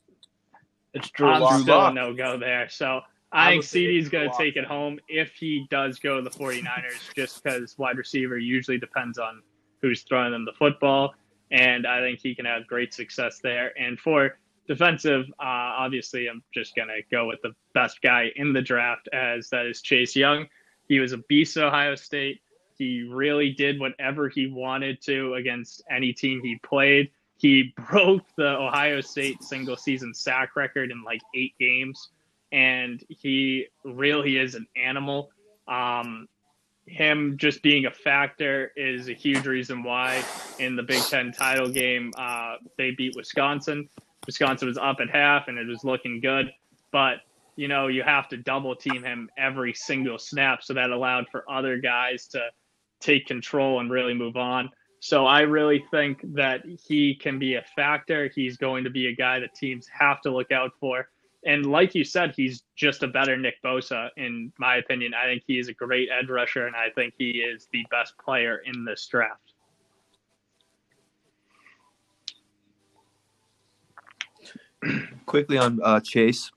It's Drew I'm Lock. still a no-go there. So I, I think CeeDee's going to take it home if he does go to the 49ers, just because wide receiver usually depends on who's throwing them the football. And I think he can have great success there. And for defensive, uh, obviously I'm just going to go with the best guy in the draft, as that is Chase Young. He was a beast at Ohio State. He really did whatever he wanted to against any team he played. He broke the Ohio State single-season sack record in like eight games, and he really is an animal. Um, him just being a factor is a huge reason why in the Big Ten title game uh, they beat Wisconsin. Wisconsin was up at half, and it was looking good. But, you know, you have to double-team him every single snap, so that allowed for other guys to take control and really move on. So I really think that he can be a factor. He's going to be a guy that teams have to look out for. And like you said, he's just a better Nick Bosa, in my opinion. I think he is a great edge rusher, and I think he is the best player in this draft. Quickly on uh, Chase,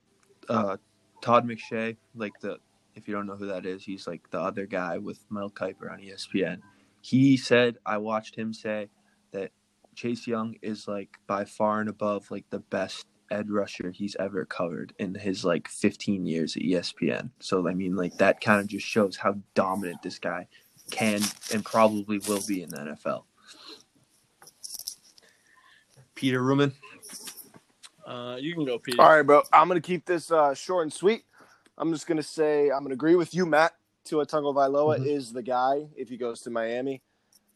uh, Todd McShay, like the if you don't know who that is, he's like the other guy with Mel Kiper on E S P N. He said, I watched him say that Chase Young is like by far and above like the best edge rusher he's ever covered in his like fifteen years at E S P N. So I mean, like, that kind of just shows how dominant this guy can and probably will be in the N F L. Peter Ruman. Uh, you can go, Peter. All right, bro. I'm going to keep this uh, short and sweet. I'm just going to say I'm going to agree with you, Matt. Tua Tagovailoa mm-hmm. is the guy if he goes to Miami.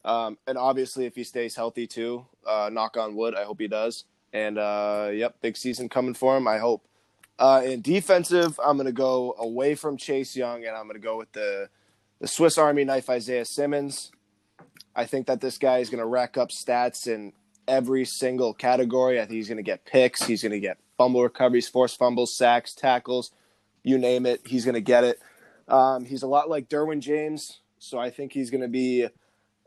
Um, and obviously if he stays healthy too, uh, knock on wood, I hope he does. And, uh, yep, big season coming for him, I hope. Uh, in defensive, I'm going to go away from Chase Young, and I'm going to go with the, the Swiss Army knife, Isaiah Simmons. I think that this guy is going to rack up stats in every single category. I think he's going to get picks. He's going to get fumble recoveries, forced fumbles, sacks, tackles, you name it. He's going to get it. Um, he's a lot like Derwin James, so I think he's going to be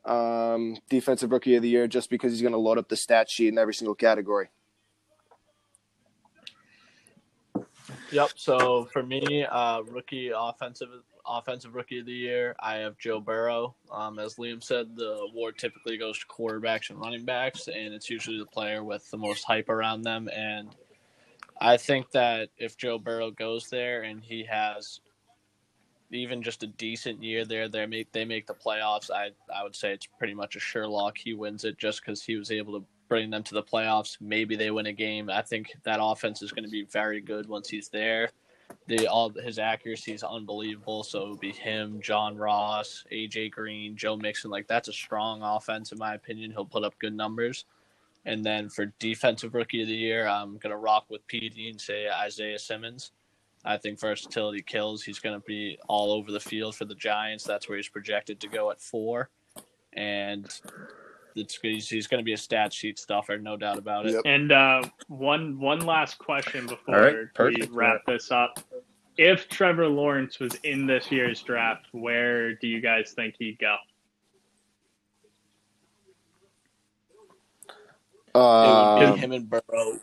um, Defensive Rookie of the Year just because he's going to load up the stat sheet in every single category. Yep, so for me, uh, rookie offensive offensive Rookie of the Year, I have Joe Burrow. Um, as Liam said, the award typically goes to quarterbacks and running backs, and it's usually the player with the most hype around them. And I think that if Joe Burrow goes there and he has – even just a decent year there, they make they make the playoffs, I, I would say it's pretty much a sure lock. He wins it just because he was able to bring them to the playoffs. Maybe they win a game. I think that offense is going to be very good once he's there. They, all his accuracy is unbelievable, so it would be him, John Ross, A J Green, Joe Mixon. Like, that's a strong offense, in my opinion. He'll put up good numbers. And then for Defensive Rookie of the Year, I'm going to rock with P D and say Isaiah Simmons. I think versatility kills. He's going to be all over the field for the Giants. That's where he's projected to go at four. And it's he's going to be a stat sheet stuffer, no doubt about it. Yep. And uh, one one last question before right, we wrap yeah. this up. If Trevor Lawrence was in this year's draft, where do you guys think he'd go? Uh, him and Burrow.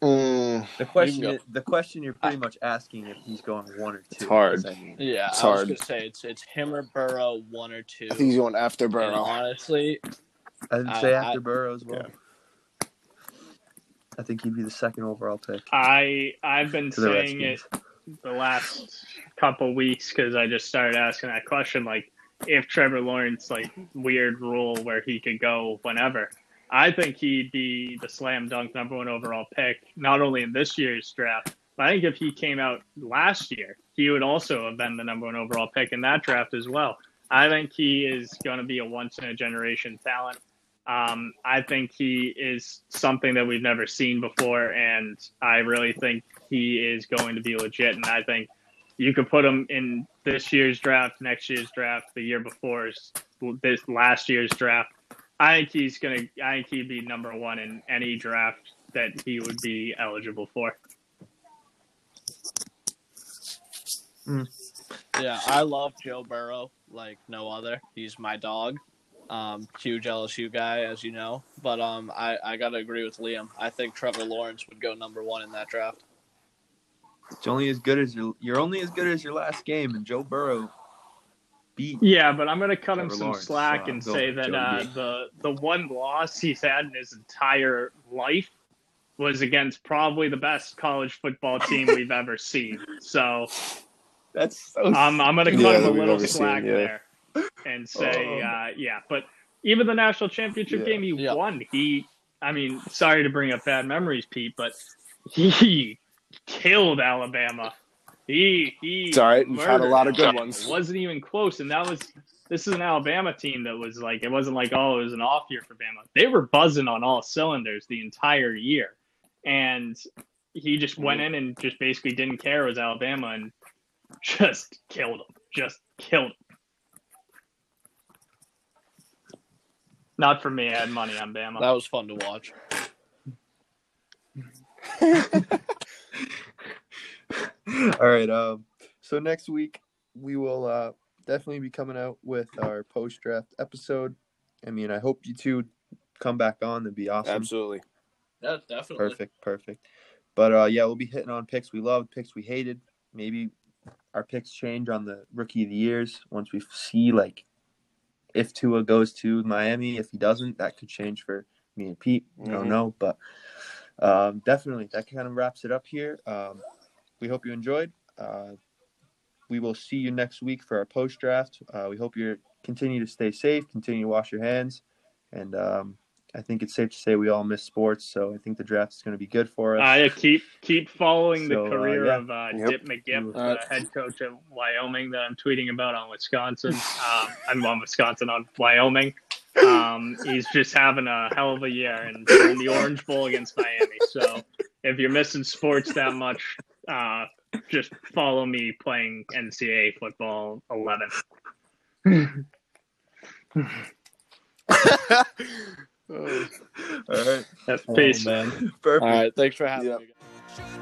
Mm, the question, is, the question you're pretty much asking if he's going one or two. It's hard. I mean. Yeah, it's I was hard. Gonna say it's it's him or Burrow, one or two. I think he's going after Burrow. And honestly, I didn't say I, after I, Burrow as well. Yeah. I think he'd be the second overall pick. I I've been saying it the last couple weeks because I just started asking that question. Like, if Trevor Lawrence, like, weird rule where he could go whenever. I think he'd be the slam dunk number one overall pick, not only in this year's draft, but I think if he came out last year, he would also have been the number one overall pick in that draft as well. I think he is going to be a once-in-a-generation talent. Um, I think he is something that we've never seen before, and I really think he is going to be legit, and I think you could put him in this year's draft, next year's draft, the year before's, this last year's draft. I think he's gonna. I think he'd be number one in any draft that he would be eligible for. Mm. Yeah, I love Joe Burrow like no other. He's my dog. Um, huge L S U guy, as you know. But um, I I gotta agree with Liam. I think Trevor Lawrence would go number one in that draft. It's only as good as your, you're only as good as your last game, and Joe Burrow. Beat yeah, but I'm going to cut Trevor him some Lawrence, slack so and say that uh, the the one loss he's had in his entire life was against probably the best college football team we've ever seen. So that's so um, I'm going to cut yeah, him a little slack seen, yeah. there and say, um, uh, yeah, but even the national championship yeah. game he yeah. won, he, I mean, sorry to bring up bad memories, Pete, but he killed Alabama. He, he it's all right. We've had a lot of good ones. Wasn't even close, and that was this is an Alabama team that was like it wasn't like oh it was an off year for Bama. They were buzzing on all cylinders the entire year, and he just went in and just basically didn't care. It was Alabama and just killed him. Just killed him. Not for me. I had money on Bama. That was fun to watch. All right. Um, so next week we will uh, definitely be coming out with our post-draft episode. I mean, I hope you two come back on. That'd be awesome. Absolutely. Yeah, definitely. Perfect. Perfect. But uh, yeah, we'll be hitting on picks we loved, picks we hated. Maybe our picks change on the rookie of the years once we see like if Tua goes to Miami. If he doesn't, that could change for me and Pete. I don't mm-hmm. know, but um, definitely that kind of wraps it up here. Um, we hope you enjoyed. Uh, we will see you next week for our post-draft. Uh, we hope you continue to stay safe, continue to wash your hands, and um, I think it's safe to say we all miss sports, so I think the draft is going to be good for us. I uh, keep keep following so, the career uh, yeah. of uh, yep. Dip McGiff, uh, the head coach of Wyoming that I'm tweeting about on Wisconsin. um, I'm on Wisconsin, on Wyoming. Um, he's just having a hell of a year and in the Orange Bowl against Miami. So if you're missing sports that much, uh, just follow me playing N C A A football eleven. All right. That's peace. Oh, man. Perfect. All right. Thanks for having yep. me.